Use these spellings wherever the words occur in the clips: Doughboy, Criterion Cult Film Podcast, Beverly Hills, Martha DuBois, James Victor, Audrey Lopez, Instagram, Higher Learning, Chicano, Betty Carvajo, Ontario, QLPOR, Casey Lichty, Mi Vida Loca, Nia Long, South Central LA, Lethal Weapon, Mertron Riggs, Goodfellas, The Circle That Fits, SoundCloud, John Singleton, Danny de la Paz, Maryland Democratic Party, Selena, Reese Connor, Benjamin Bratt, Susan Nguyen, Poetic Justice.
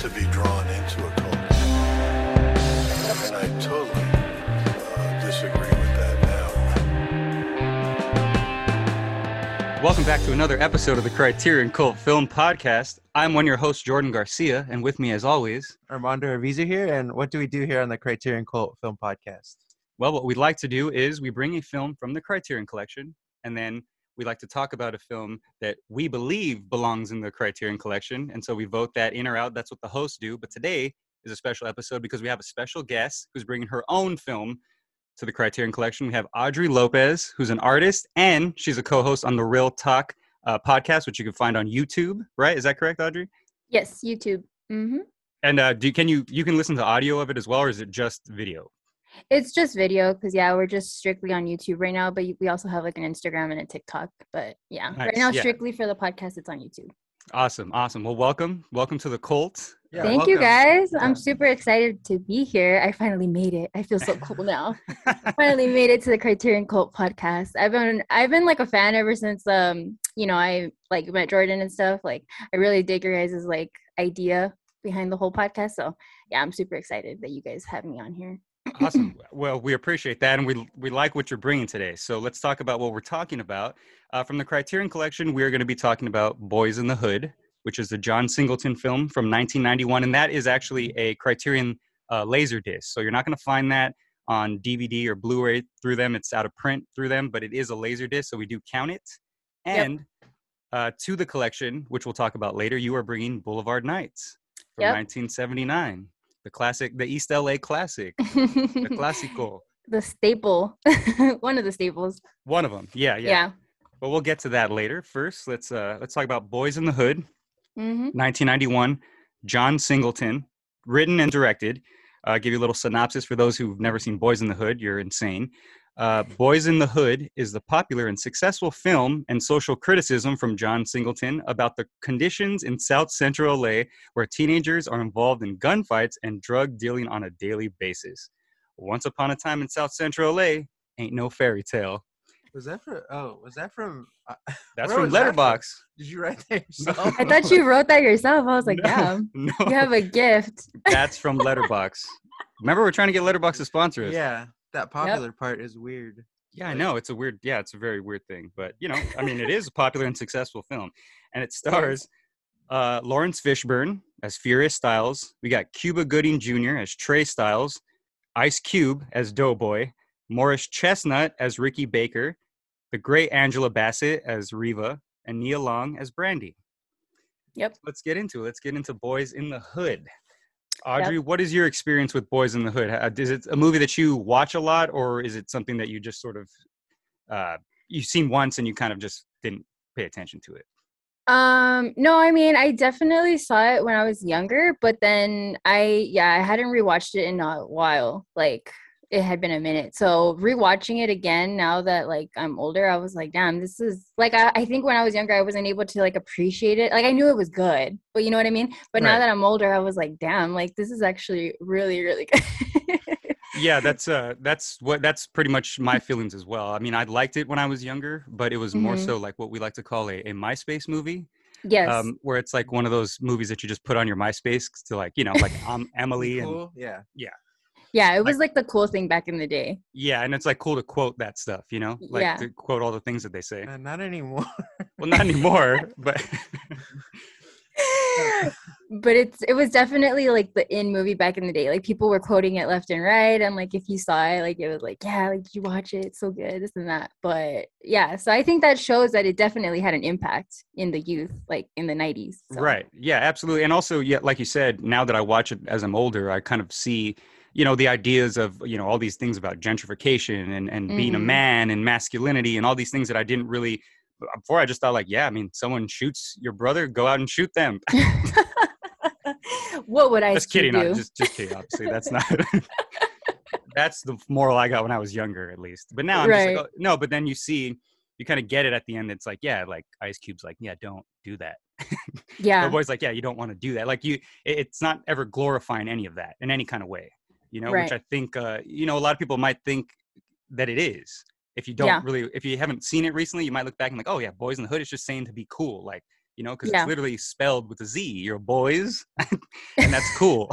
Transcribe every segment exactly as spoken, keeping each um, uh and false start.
to be drawn into a cult. And I totally uh, disagree with that now. Welcome back to another episode of the Criterion Cult Film Podcast. I'm one of your hosts, Jordan Garcia, and with me as always... Armando Aviza here, and what do we do here on the Criterion Cult Film Podcast? Well, what we'd like to do is we bring a film from the Criterion Collection, and then we like to talk about a film that we believe belongs in the Criterion Collection, and so we vote that in or out. That's what the hosts do. But today is a special episode because we have a special guest who's bringing her own film to the Criterion Collection. We have Audrey Lopez, who's an artist, and she's a co-host on the Real Talk uh, podcast, which you can find on YouTube, right? Is that correct, Audrey? Yes, YouTube. Mm-hmm. And uh, do can you you can listen to audio of it as well, or is it just video? It's just video because, yeah, we're just strictly on YouTube right now, but we also have like an Instagram and a TikTok. But yeah, nice. Right now, yeah. Strictly for the podcast, it's on YouTube. Awesome. Awesome. Well, welcome. Welcome to the cult. Yeah, Thank welcome. you, guys. Yeah. I'm super excited to be here. I finally made it. I feel so cool now. Finally made it to the Criterion Cult podcast. I've been I've been like a fan ever since, um, you know, I like met Jordan and stuff. Like, I really dig your guys' like idea behind the whole podcast. So yeah, I'm super excited that you guys have me on here. Awesome. Well, we appreciate that, and we we like what you're bringing today. So let's talk about what we're talking about. Uh, from the Criterion Collection, we are going to be talking about Boyz n the Hood, which is the John Singleton film from nineteen ninety-one, and that is actually a Criterion uh, Laserdisc. So you're not going to find that on D V D or Blu-ray through them. It's out of print through them, but it is a Laserdisc, so we do count it. And yep. uh, to the collection, which we'll talk about later, you are bringing Boulevard Nights from yep. nineteen seventy-nine. The classic, the East L A classic, the classico. The staple, one of the staples. One of them, yeah, yeah. Yeah. But we'll get to that later. First, let's uh, let's talk about Boyz n the Hood, mm-hmm. nineteen ninety-one, John Singleton, written and directed. Uh, give you a little synopsis for those who've never seen Boyz n the Hood. You're insane. Uh, Boyz n the Hood is the popular and successful film and social criticism from John Singleton about the conditions in South Central L A where teenagers are involved in gunfights and drug dealing on a daily basis. Once upon a time in South Central L A, ain't no fairy tale. Was that from? Oh, was that from? Uh, That's from Letterboxd. Did you write that yourself? I thought you wrote that yourself. I was like, no, yeah, no. You have a gift. That's from Letterboxd. Remember, we're trying to get Letterboxd to sponsor us. Yeah. That popular yep. part is weird. Yeah, like, I know. It's a weird, yeah, it's a very weird thing. But, you know, I mean, it is a popular and successful film. And it stars uh, Lawrence Fishburne as Furious Styles. We got Cuba Gooding Junior as Trey Styles. Ice Cube as Doughboy. Morris Chestnut as Ricky Baker. The great Angela Bassett as Reva. And Nia Long as Brandy. Yep. Let's get into it. Let's get into Boyz n the Hood. Audrey, yep. What is your experience with Boyz n the Hood? Is it a movie that you watch a lot, or is it something that you just sort of, uh, you've seen once and you kind of just didn't pay attention to it? Um, no, I mean, I definitely saw it when I was younger, but then I, yeah, I hadn't rewatched it in a while. Like, it had been a minute. So rewatching it again, now that like I'm older, I was like, damn, this is like, I, I think when I was younger, I wasn't able to like appreciate it. Like, I knew it was good, but you know what I mean? But right. Now that I'm older, I was like, damn, like this is actually really, really good. Yeah. That's uh, that's what, that's pretty much my feelings as well. I mean, I liked it when I was younger, but it was mm-hmm. more so like what we like to call a, a MySpace movie. Yes. Um, where it's like one of those movies that you just put on your MySpace to like, you know, like I'm Emily. Cool. And yeah. Yeah. Yeah, it was like, like the cool thing back in the day. Yeah, and it's like cool to quote that stuff, you know? Like yeah. to quote all the things that they say. Uh, not anymore. Well, not anymore, but but it's it was definitely like the in movie back in the day. Like people were quoting it left and right, and like if you saw it, like it was like, yeah, like you watch it, it's so good, this and that. But yeah, so I think that shows that it definitely had an impact in the youth, like in the nineties. So. Right. Yeah, absolutely. And also, yeah, like you said, now that I watch it as I'm older, I kind of see you know, the ideas of, you know, all these things about gentrification and, and mm-hmm. being a man and masculinity and all these things that I didn't really, before I just thought like, yeah, I mean, someone shoots your brother, go out and shoot them. What would I just kidding, do? Just, just kidding, obviously. That's not, that's the moral I got when I was younger, at least. But now I'm right. just like, oh, no, but then you see, you kind of get it at the end. It's like, yeah, like Ice Cube's like, yeah, don't do that. Yeah. The boy's like, yeah, you don't want to do that. Like you, it, it's not ever glorifying any of that in any kind of way. You know, right. Which I think, uh, you know, a lot of people might think that it is. If you don't yeah. really, if you haven't seen it recently, you might look back and like, oh yeah, Boyz n the Hood is just saying to be cool. Like, you know, because yeah. it's literally spelled with a Z. You're boys, and that's cool.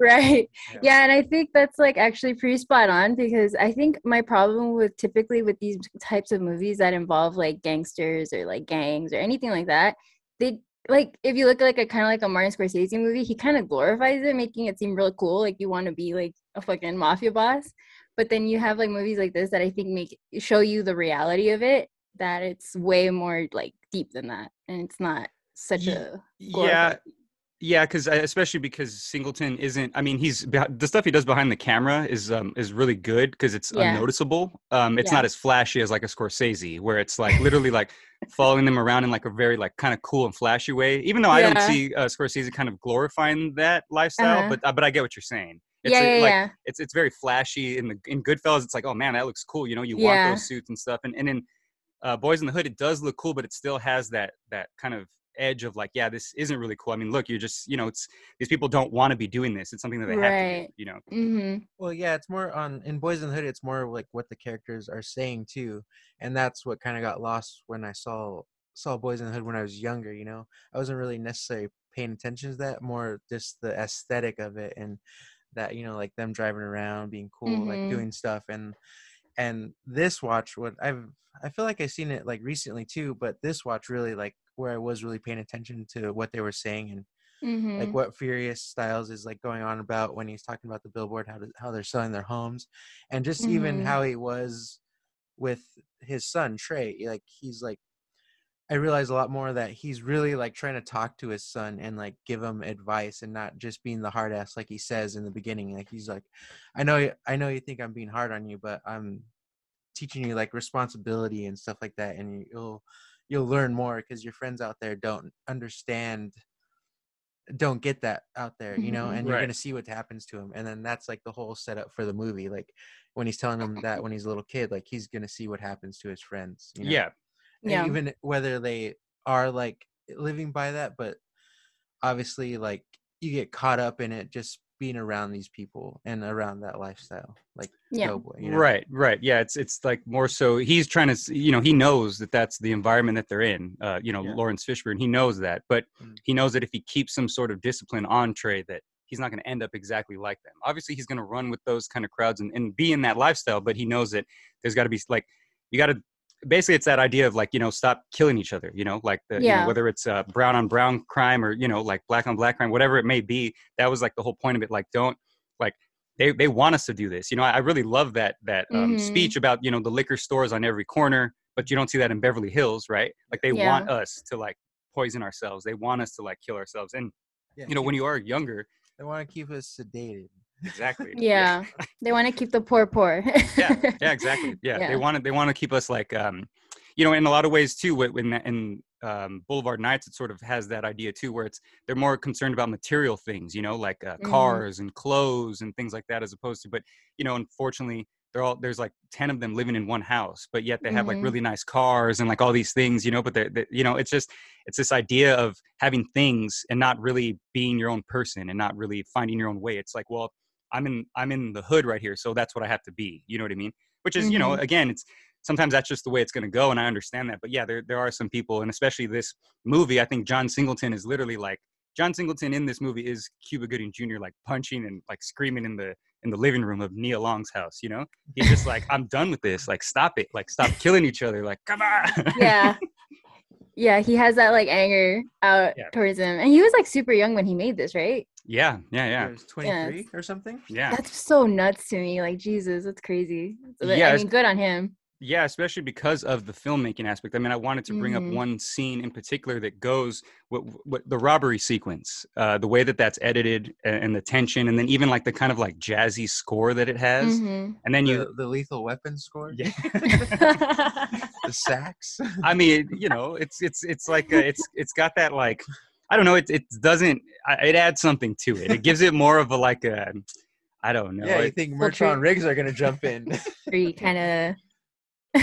Right. Yeah. Yeah, and I think that's like actually pretty spot on, because I think my problem with typically with these types of movies that involve like gangsters or like gangs or anything like that, they like if you look at like a kind of like a Martin Scorsese movie, he kind of glorifies it, making it seem really cool, like you want to be like a fucking mafia boss. But then you have like movies like this that I think make show you the reality of it, that it's way more like deep than that, and it's not such a glorified. Yeah. Yeah, because especially because Singleton isn't. I mean, he's the stuff he does behind the camera is um, is really good because it's yeah. unnoticeable. Um, it's yeah. not as flashy as like a Scorsese, where it's like literally like following them around in like a very like kind of cool and flashy way. Even though yeah. I don't see uh, Scorsese kind of glorifying that lifestyle, uh-huh. but uh, but I get what you're saying. It's yeah, a, yeah, like, yeah. It's it's very flashy in the in Goodfellas. It's like, oh man, that looks cool. You know, you yeah. want those suits and stuff. And and in uh, Boyz n the Hood, it does look cool, but it still has that that kind of edge of like, yeah, this isn't really cool. I mean, look, you're just, you know, it's these people don't want to be doing this. It's something that they right. have to do, you know. Mm-hmm. Well, yeah, it's more on in Boyz n the Hood, it's more like what the characters are saying too, and that's what kind of got lost when I saw saw Boyz n the Hood when I was younger. You know, I wasn't really necessarily paying attention to that. More just the aesthetic of it, and that, you know, like them driving around, being cool, mm-hmm. like doing stuff, and and this watch, what I've I feel like I've seen it like recently too, but this watch really like. Where I was really paying attention to what they were saying and mm-hmm. like what Furious Styles is like going on about when he's talking about the billboard, how to, how they're selling their homes, and just mm-hmm. even how he was with his son Trey. Like he's like, I realized a lot more that he's really like trying to talk to his son and like give him advice and not just being the hard ass like he says in the beginning. Like he's like, I know, I know you think I'm being hard on you, but I'm teaching you like responsibility and stuff like that, and you'll. You'll learn more because your friends out there don't understand, don't get that out there, you know, and you're right. going to see what happens to him. And then that's like the whole setup for the movie. Like when he's telling him that when he's a little kid, like he's going to see what happens to his friends. You know? Yeah. And yeah. Even whether they are like living by that, but obviously like you get caught up in it just being around these people and around that lifestyle, like yeah. Cowboy, you know? Right, right, yeah. It's it's like more so he's trying to, you know, he knows that that's the environment that they're in. Uh, you know, yeah. Lawrence Fishburne, he knows that, but mm-hmm. he knows that if he keeps some sort of discipline on Trey, that he's not going to end up exactly like them. Obviously, he's going to run with those kind of crowds and, and be in that lifestyle, but he knows that there's got to be like you got to. Basically, it's that idea of like, you know, stop killing each other, you know, like the, yeah. you know, whether it's uh, brown on brown crime or, you know, like black on black crime, whatever it may be. That was like the whole point of it. Like, don't like they, they want us to do this. You know, I, I really love that that um, mm-hmm. speech about, you know, the liquor stores on every corner. But you don't see that in Beverly Hills. Right. Like they yeah. want us to like poison ourselves. They want us to like kill ourselves. And, yeah. you know, when you are younger, they want to keep us sedated. Exactly. Yeah. yeah. They want to keep the poor poor. yeah. Yeah, exactly. Yeah. yeah. They want to, they want to keep us like, um, you know, in a lot of ways too, when in um, Boulevard Nights, it sort of has that idea too, where it's, they're more concerned about material things, you know, like uh, cars mm-hmm. and clothes and things like that, as opposed to, but, you know, unfortunately they're all, there's like ten of them living in one house, but yet they have mm-hmm. like really nice cars and like all these things, you know, but they're, they're, you know, it's just, it's this idea of having things and not really being your own person and not really finding your own way. It's like, well, I'm in, I'm in the hood right here. So that's what I have to be. You know what I mean? Which is, mm-hmm. you know, again, it's sometimes that's just the way it's going to go. And I understand that, but yeah, there, there are some people, and especially this movie, I think John Singleton is literally like John Singleton in this movie is Cuba Gooding Junior like punching and like screaming in the, in the living room of Nia Long's house. You know, he's just like, I'm done with this. Like, stop it. Like, stop killing each other. Like, come on. Yeah. Yeah. He has that like anger out yeah. towards him. And he was like super young when he made this, right? Yeah, yeah, yeah. It was twenty-three yes. or something. Yeah. That's so nuts to me. Like, Jesus, that's crazy. But, yeah, I mean, good on him. Yeah, especially because of the filmmaking aspect. I mean, I wanted to bring mm-hmm. up one scene in particular that goes with, with the robbery sequence, uh, the way that that's edited and, and the tension, and then even like the kind of like jazzy score that it has. Mm-hmm. And then the, you. The Lethal Weapon score? Yeah. The sax? I mean, you know, it's, it's, it's like, a, it's, it's got that like. I don't know. It it doesn't. It adds something to it. It gives it more of a like a. I don't know. Yeah, you think Mertron Riggs are gonna jump in? Three kind of.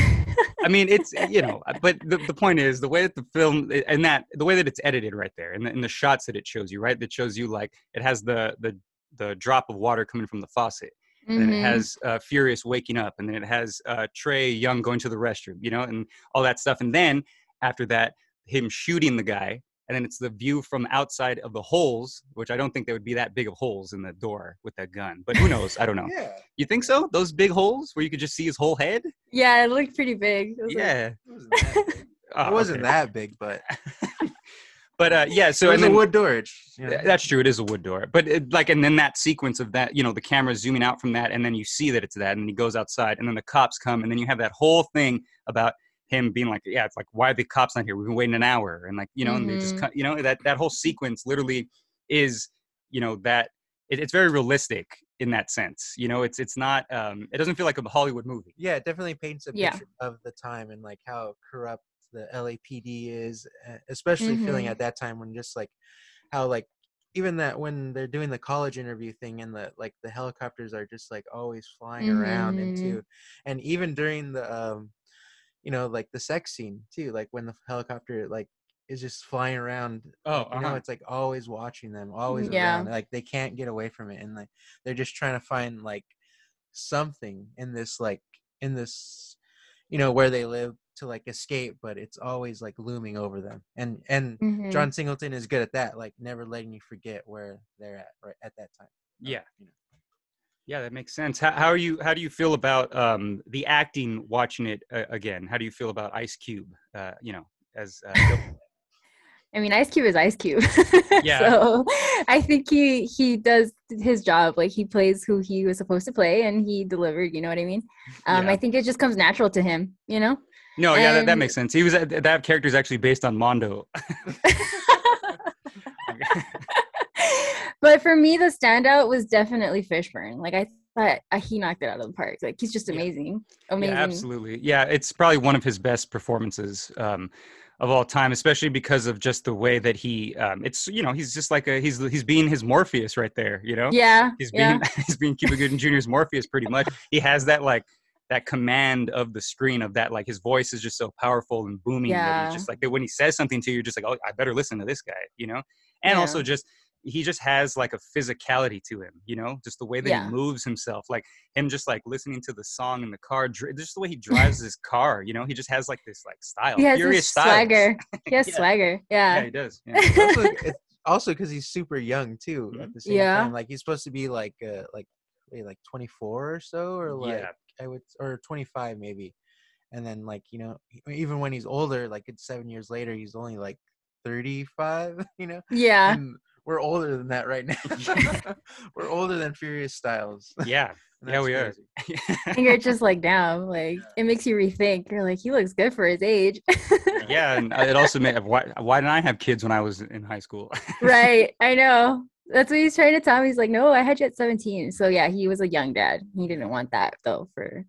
I mean, it's you know, but the, the point is the way that the film and that the way that it's edited right there, and the, and the shots that it shows you, right? That shows you like it has the the the drop of water coming from the faucet, and mm-hmm. then it has uh, Furious waking up, and then it has uh, Trey Young going to the restroom, you know, and all that stuff, and then after that. him shooting the guy, and then it's the view from outside of the holes, which I don't think there would be that big of holes in the door with that gun. But who knows? I don't know. Yeah. You think so? Those big holes where you could just see his whole head? Yeah, it looked pretty big. It was yeah. Like, it wasn't that big, oh, it wasn't okay. that big but... But uh, yeah, so it's a wood door. It's, you know. That's true. It is a wood door. But it, like, and then that sequence of that, you know, the camera zooming out from that, and then you see that it's that, and then he goes outside, and then the cops come, and then you have that whole thing about him being like, yeah, it's like, why are the cops not here? We've been waiting an hour, and like, you know, mm-hmm. and they just, you know, that that whole sequence literally is, you know, that it, it's very realistic in that sense. You know, it's it's not, um, it doesn't feel like a Hollywood movie. Yeah, it definitely paints a yeah. picture of the time and like how corrupt the L A P D is, especially mm-hmm. feeling at that time when just like how like even that when they're doing the college interview thing and the like the helicopters are just like always flying mm-hmm. around into, and even during the um you know like the sex scene too, like when the helicopter like is just flying around, oh uh-huh. you know, it's like always watching them, always yeah. around, like they can't get away from it, and like they're just trying to find like something in this like in this you know where they live to like escape, but it's always like looming over them, and and mm-hmm. John Singleton is good at that, like never letting you forget where they're at right at that time. Yeah, you know. Yeah, that makes sense. How, how are you? How do you feel about um, the acting? Watching it uh, again, how do you feel about Ice Cube? Uh, you know, as uh, I mean, Ice Cube is Ice Cube. Yeah. So I think he he does his job. Like he plays who he was supposed to play, and he delivered. You know what I mean? Um, yeah. I think it just comes natural to him. You know. No, yeah, um, that, that makes sense. He was that character is actually based on Mondo. But for me, the standout was definitely Fishburne. Like I thought, uh, he knocked it out of the park. Like he's just amazing, yeah. amazing. Yeah, absolutely. Yeah, it's probably one of his best performances um, of all time, especially because of just the way that he. Um, it's you know he's just like a he's he's being his Morpheus right there. You know. Yeah. He's being yeah. he's being Cuba Gooding Junior's Morpheus pretty much. He has that like. That command of the screen of that, like his voice is just so powerful and booming yeah. that he's just like that when he says something to you, you're just like, oh, I better listen to this guy, you know? And yeah. also just, he just has like a physicality to him, you know, just the way that yeah. he moves himself, like him just like listening to the song in the car, dr- just the way he drives his car, you know, he just has like this like style. He has this swagger. He has yeah. swagger. Yeah. Yeah, he does. Yeah. Also, because he's super young too at the same yeah. time. Like he's supposed to be like, uh, like, wait, like twenty-four or so, or like, yeah. I would, or twenty-five maybe, and then like you know even when he's older, like it's seven years later, he's only like thirty-five, you know. Yeah, and we're older than that right now. We're older than Furious Styles. Yeah, yeah, we crazy. Are. And you're just like now, like yeah. it makes you rethink. You're like, he looks good for his age. Yeah, and it also made why why didn't I have kids when I was in high school? Right, I know. That's what he's trying to tell me. He's like, no, I had you at seventeen. So yeah, he was a young dad. He didn't want that though for,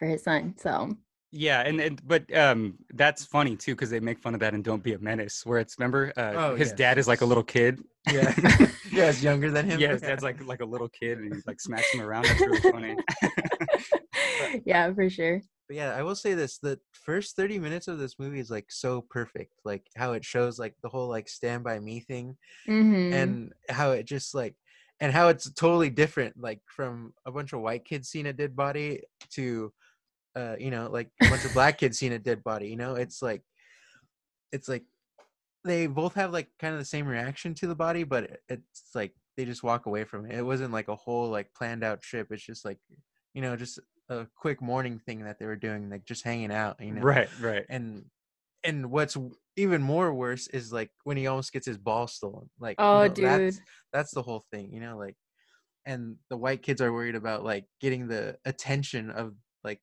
for his son. So yeah, and, and but um, that's funny too because they make fun of that in Don't Be a Menace, where it's remember uh, oh, his yes. dad is like a little kid. Yeah, yeah, he's younger than him. Yeah, his dad's like like a little kid, and he like smacks him around. That's really funny. But, yeah, for sure. But yeah, I will say this: the first thirty minutes of this movie is like so perfect, like how it shows like the whole like Stand By Me thing, mm-hmm. and how it just like, and how it's totally different, like from a bunch of white kids seeing a dead body to, uh, you know, like a bunch of black kids seeing a dead body. You know, it's like, it's like, they both have like kind of the same reaction to the body, but it, it's like they just walk away from it. It wasn't like a whole like planned out trip. It's just like, you know, just. A quick morning thing that they were doing, like just hanging out, you know. Right, right. And and what's even more worse is like when he almost gets his ball stolen. Like, oh, you know, dude, that's, that's the whole thing, you know. Like, and the white kids are worried about like getting the attention of like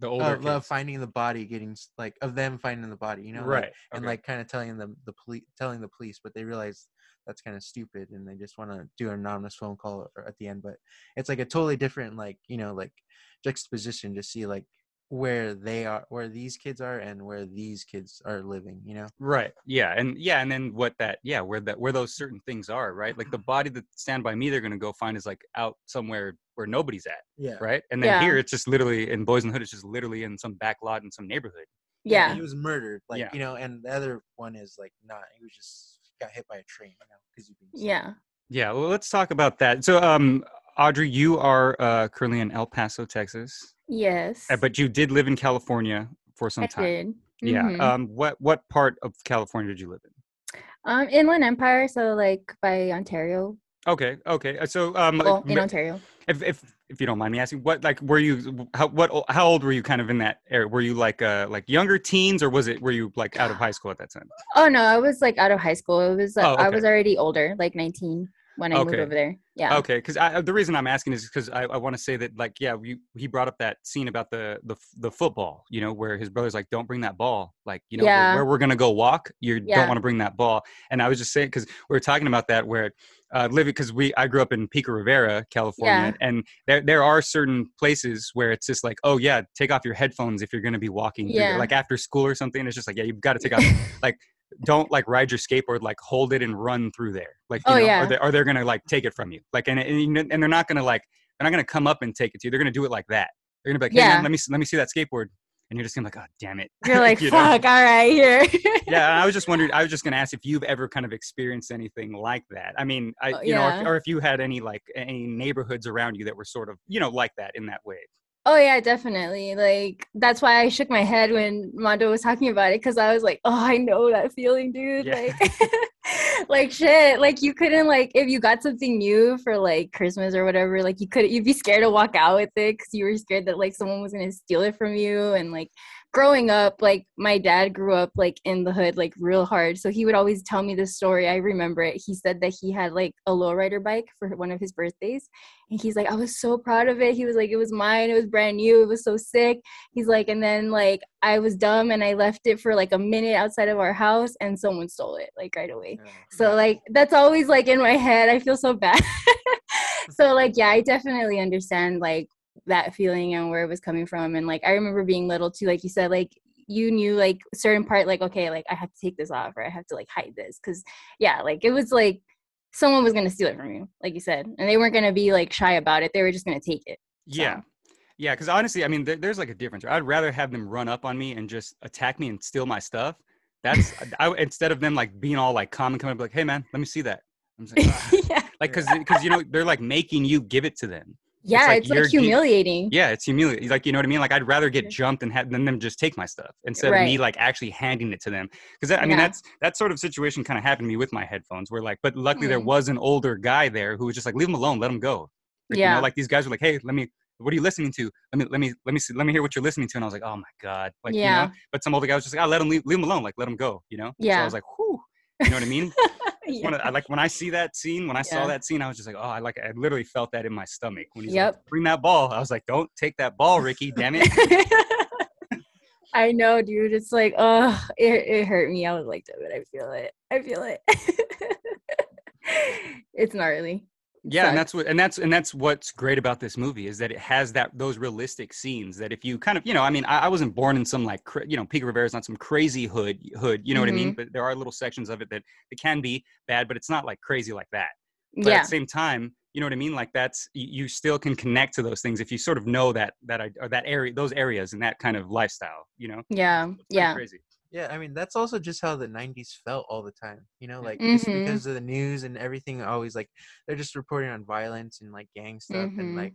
the older of, kids. Of finding the body, getting like of them finding the body, you know. Right, like, okay. And like kind of telling them the police, telling the police, but they realize that's kind of stupid, and they just want to do an anonymous phone call at the end. But it's like a totally different, like you know, like. Juxtaposition to see like where they are, where these kids are, and where these kids are living, you know. Right, yeah, and yeah, and then what that, yeah, where that, where those certain things are, right? Like the body that Stand By Me they're gonna go find is like out somewhere where nobody's at, yeah, right. And then yeah. here it's just literally in Boyz n the Hood, it's just literally in some back lot in some neighborhood. Yeah, yeah, he was murdered, like yeah. you know. And the other one is like not, he was just got hit by a train, you know, because yeah, yeah. Well, let's talk about that. So, um. Audrey, you are uh, currently in El Paso, Texas. Yes. But you did live in California for some I time. I did. Yeah. Mm-hmm. Um, what what part of California did you live in? Um, Inland Empire, so like by Ontario. Okay. Okay. So um, well, in Ontario. If if if you don't mind me asking, what like were you? How what how old were you? Kind of in that area? Were you like uh like younger teens, or was it were you like out of high school at that time? Oh no, I was like out of high school. It was uh, oh, okay. I was already older, like nineteen. When I okay. moved over there. Yeah. Okay. Because the reason I'm asking is because I, I want to say that, like, yeah, we, he brought up that scene about the, the the football, you know, where his brother's like, don't bring that ball. Like, you know, yeah. where, where we're going to go walk, you yeah. don't want to bring that ball. And I was just saying, because we were talking about that where uh, living, because we, I grew up in Pico Rivera, California, yeah. and there there are certain places where it's just like, oh yeah, take off your headphones if you're going to be walking. Yeah. Like after school or something, it's just like, yeah, you've got to take off. Like, don't like ride your skateboard, like hold it and run through there. Like, you oh, know, yeah. or, they, or they're going to like take it from you. Like, and and, and they're not going to like, they're not going to come up and take it to you. They're going to do it like that. They're going to be like, hey, yeah. man, let me, let me see that skateboard. And you're just going to be like, oh, damn it. You're like, you fuck, know? All right, here. Yeah. And I was just wondering, I was just going to ask if you've ever kind of experienced anything like that. I mean, I, you yeah. know, or, or if you had any, like any neighborhoods around you that were sort of, you know, like that in that way. Oh, yeah, definitely. Like, that's why I shook my head when Mondo was talking about it, because I was like, oh, I know that feeling, dude. Yeah. Like, like, shit. Like, you couldn't, like, if you got something new for, like, Christmas or whatever, like, you could, you'd be scared to walk out with it because you were scared that, like, someone was going to steal it from you. And, like, growing up, like, my dad grew up, like, in the hood, like, real hard. So he would always tell me this story. I remember it. He said that he had, like, a lowrider bike for one of his birthdays. And he's like, I was so proud of it. He was like, it was mine. It was brand new. It was so sick. He's like, and then, like, I was dumb and I left it for, like, a minute outside of our house and someone stole it, like, right away. Yeah. So, like, that's always, like, in my head. I feel so bad. So, like, yeah, I definitely understand, like, that feeling and where it was coming from. And like I remember being little too, like you said, like you knew like certain part, like, okay, like I have to take this off or I have to like hide this, because yeah, like it was like someone was going to steal it from you, like you said, and they weren't going to be like shy about it, they were just going to take it. So. Yeah. Yeah, because honestly, I mean th- there's like a difference. I'd rather have them run up on me and just attack me and steal my stuff. That's I, instead of them like being all like calm and coming up like, hey man, let me see that. I'm just like, oh. Yeah. Like because because you know they're like making you give it to them. Yeah, it's like, it's like humiliating. Yeah, it's humiliating. Like, you know what I mean? Like, I'd rather get jumped and have than them just take my stuff instead right. of me like actually handing it to them. Because I mean, yeah. that's that sort of situation kind of happened to me with my headphones. Where like, but luckily mm. there was an older guy there who was just like, leave him alone, let him go. Like, yeah, you know, like these guys were like, hey, let me. What are you listening to? Let me, let me, let me see, let me hear what you're listening to. And I was like, oh my god, like, yeah. You know? But some older guy was just like, I oh, let him leave, leave him alone, like let him go, you know? Yeah. So I was like, whew, you know what I mean? Yeah. When I, like when I see that scene, when I yeah. saw that scene, I was just like, oh, I like, I literally felt that in my stomach. When he's yep. like, bring that ball. I was like, don't take that ball, Ricky, damn it. I know, dude. It's like, oh, it, it hurt me. I was like, damn it, I feel it. I feel it. It's gnarly. It yeah. Sucks. And that's what, and that's, and that's what's great about this movie is that it has that, those realistic scenes that if you kind of, you know, I mean, I, I wasn't born in some like, cra- you know, Pico Rivera's not some crazy hood hood, you know mm-hmm. what I mean? But there are little sections of it that it can be bad, but it's not like crazy like that. But yeah. at the same time, you know what I mean? Like that's, you, you still can connect to those things if you sort of know that, that, or that area, those areas and that kind of lifestyle, you know? Yeah. Yeah. Crazy. Yeah, I mean, that's also just how the nineties felt all the time, you know, like, mm-hmm. just because of the news and everything, always, like, they're just reporting on violence and, like, gang stuff, mm-hmm. and, like,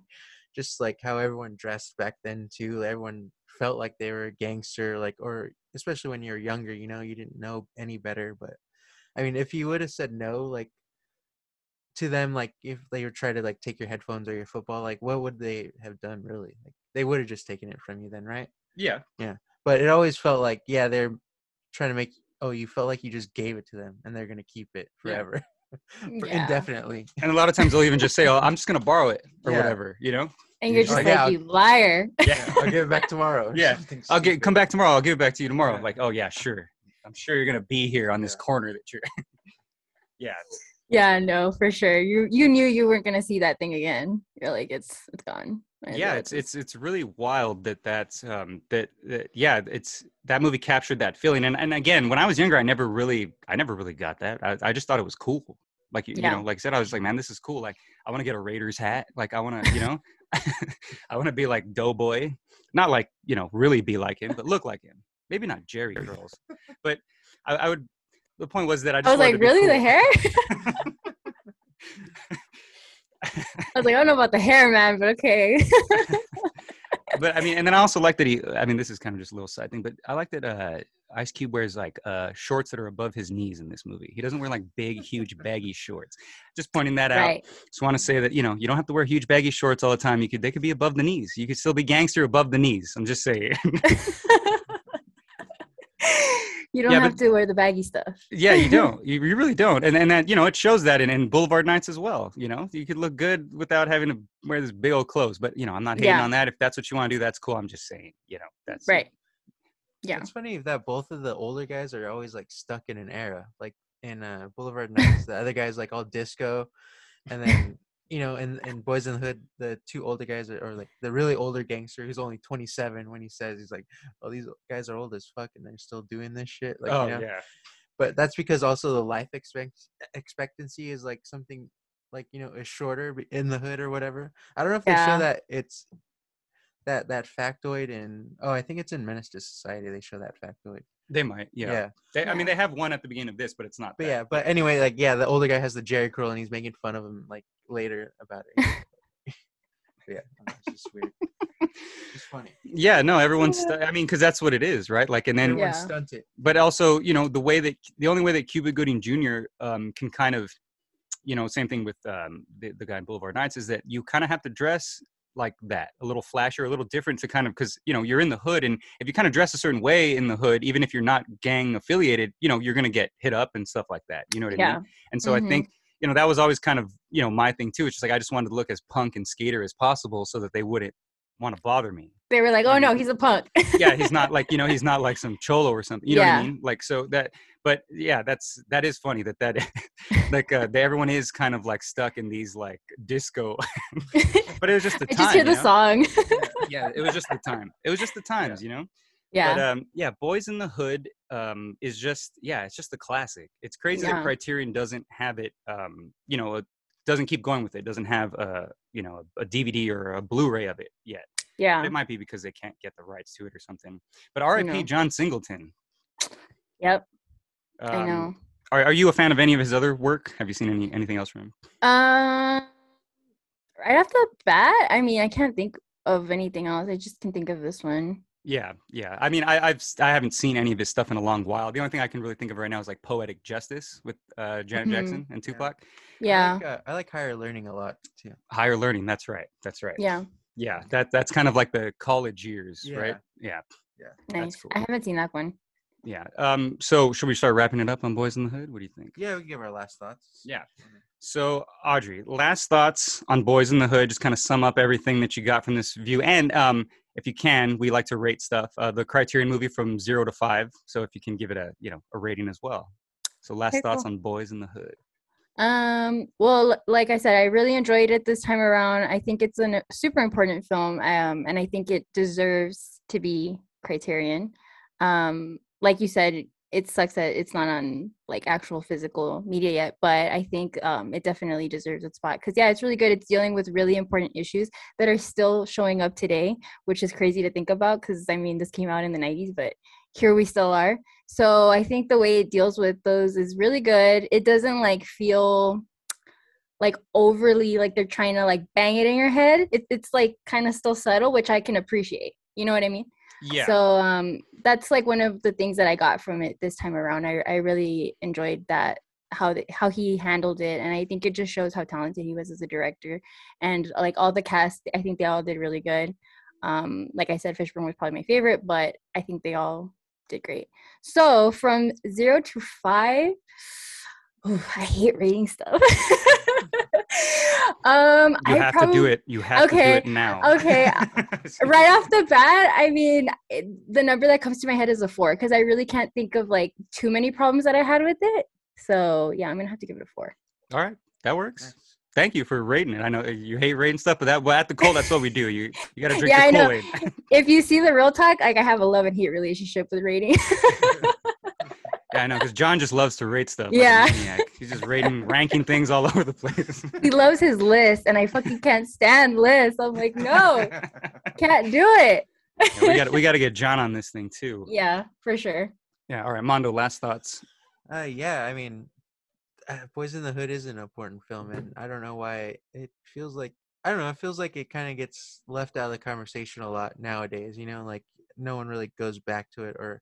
just, like, how everyone dressed back then, too, everyone felt like they were a gangster, like, or, especially when you were younger, you know, you didn't know any better, but, I mean, if you would have said no, like, to them, like, if they were trying to, like, take your headphones or your football, like, what would they have done, really? Like, they would have just taken it from you then, right? Yeah. Yeah. But it always felt like, yeah, they're trying to make, oh, you felt like you just gave it to them and they're going to keep it forever, yeah. For yeah. indefinitely. And a lot of times they'll even just say, oh, I'm just going to borrow it or yeah. whatever, you know? And you're just like, like yeah, you liar. Yeah, I'll give it back tomorrow. Yeah, I'll get, come back tomorrow. I'll give it back to you tomorrow. Yeah. Like, oh, yeah, sure. I'm sure you're going to be here on this yeah. corner that you're yeah. Yeah, no, for sure. You you knew you weren't going to see that thing again. You're like, it's it's gone. I yeah, it's it's it's really wild that that's um that, that yeah it's that movie captured that feeling, and and again when I was younger I never really I never really got that. I, I just thought it was cool, like you, yeah. you know, like I said, I was just like, man, this is cool. Like I want to get a Raiders hat, like I want to, you know, I want to be like Doughboy, not like, you know, really be like him, but look like him. Maybe not Jerry Curls, but I, I would. The point was that I just I was like, really cool. The hair. I was like, I don't know about the hair, man, but okay. but I mean, and then I also like that he, I mean, this is kind of just a little side thing, but I like that uh, Ice Cube wears like uh, shorts that are above his knees in this movie. He doesn't wear like big, huge, baggy shorts. Just pointing that out. Right. Just want to say that, you know, you don't have to wear huge, baggy shorts all the time. You could, they could be above the knees. You could still be gangster above the knees. I'm just saying. You don't yeah, have but, to wear the baggy stuff. Yeah, you don't. You, you really don't. And and that, you know, it shows that in, in Boulevard Nights as well. You know, you could look good without having to wear this big old clothes. But, you know, I'm not hating yeah. on that. If that's what you want to do, that's cool. I'm just saying, you know, that's right. Yeah. It's funny that both of the older guys are always like stuck in an era. Like in uh, Boulevard Nights, the other guy's like all disco. And then, you know, in, in Boyz n the Hood, the two older guys are or like the really older gangster who's only twenty-seven when he says, he's like, oh, these guys are old as fuck and they're still doing this shit. Like, oh, you know? Yeah. But that's because also the life expect- expectancy is like something like, you know, is shorter in the hood or whatever. I don't know if yeah. they show that it's that, that factoid in, oh, I think it's in Menace to Society. They show that factoid. They might, yeah. yeah. They, I mean, they have one at the beginning of this, but it's not. But that. yeah, but anyway, like, yeah, the older guy has the Jerry curl, and he's making fun of him like later about it. yeah, no, it's just weird. It's funny. Yeah, no, everyone's. Stu- I mean, because that's what it is, right? Like, and then everyone's yeah. stunted. But also, you know, the way that the only way that Cuba Gooding Junior um, can kind of, you know, same thing with um, the, the guy in Boulevard Nights is that you kind of have to dress like that, a little flashier, a little different to kind of, because, you know, you're in the hood, and if you kind of dress a certain way in the hood, even if you're not gang affiliated, you know, you're going to get hit up and stuff like that. You know what yeah. I mean? And so mm-hmm. I think, you know, that was always kind of, you know, my thing too. It's just like, I just wanted to look as punk and skater as possible so that they wouldn't want to bother me. They were like, oh, no, he's a punk. yeah, he's not like, you know, he's not like some cholo or something. You know yeah. what I mean? Like, so that, but yeah, that's, that is funny that that, like, uh, that everyone is kind of like stuck in these like disco, but it was just the time. I just hear the you know? song. yeah, yeah, it was just the time. It was just the times, yeah. you know? Yeah. But, um, yeah, Boyz n the Hood um, is just, yeah, it's just a classic. It's crazy yeah. that Criterion doesn't have it, um, you know, a, doesn't keep going with it, doesn't have a, you know, a D V D or a Blu-ray of it yet. Yeah. But it might be because they can't get the rights to it or something. But R I P You know. John Singleton. Yep. Um, I know. Are, are you a fan of any of his other work? Have you seen any anything else from him? Um, right off the bat, I mean, I can't think of anything else. I just can think of this one. Yeah, yeah. I mean, I, I've I haven't seen any of his stuff in a long while. The only thing I can really think of right now is like Poetic Justice with uh, Janet mm-hmm. Jackson and Tupac. Yeah, I like, uh, I like Higher Learning a lot too. Higher Learning, that's right, that's right. Yeah, yeah. That that's kind of like the college years, yeah. right? Yeah, yeah. Nice. That's cool. I haven't seen that one. Yeah. Um. So should we start wrapping it up on Boyz n the Hood? What do you think? Yeah, we can give our last thoughts. Yeah. So, Audrey, last thoughts on Boyz n the Hood. Just kind of sum up everything that you got from this view. And um, if you can, we like to rate stuff. Uh, the Criterion movie from zero to five. So if you can give it a, you know, a rating as well. So last Very thoughts cool. on Boyz n the Hood. Um. Well, like I said, I really enjoyed it this time around. I think it's a super important film. Um, and I think it deserves to be Criterion. Um, like you said, it sucks that it's not on like actual physical media yet, but I think um, it definitely deserves its spot. Cause yeah, it's really good. It's dealing with really important issues that are still showing up today, which is crazy to think about. Cause I mean, this came out in the nineties, but here we still are. So I think the way it deals with those is really good. It doesn't like feel like overly like they're trying to like bang it in your head. It, it's like kind of still subtle, which I can appreciate. You know what I mean? Yeah. So um, that's like one of the things that I got from it this time around. I, I really enjoyed that, how the, how he handled it. And I think it just shows how talented he was as a director. And like all the cast, I think they all did really good. Um, like I said, Fishburne was probably my favorite, but I think they all did great. So from zero to five, ooh, I hate rating stuff. Um, you I have probably, to do it. You have okay, to do it now. Okay. Right off the bat, I mean, it, the number that comes to my head is a four because I really can't think of like too many problems that I had with it. So yeah, I'm gonna have to give it a four. All right, that works. Nice. Thank you for rating it. I know you hate rating stuff, but that well, at the cold, that's what we do. You you gotta drink yeah, the Kool-Aid. If you see the Real Talk, like I have a love and hate relationship with rating. Yeah, I know, because John just loves to rate stuff. Yeah. Like he's just rating, ranking things all over the place. He loves his list, and I fucking can't stand lists. I'm like, no, can't do it. Yeah, we got we got to get John on this thing, too. Yeah, for sure. Yeah, all right, Mondo, last thoughts? Uh, yeah, I mean, uh, Boyz n the Hood is an important film, and I don't know why it feels like I don't know, it feels like it kind of gets left out of the conversation a lot nowadays, you know, like no one really goes back to it, or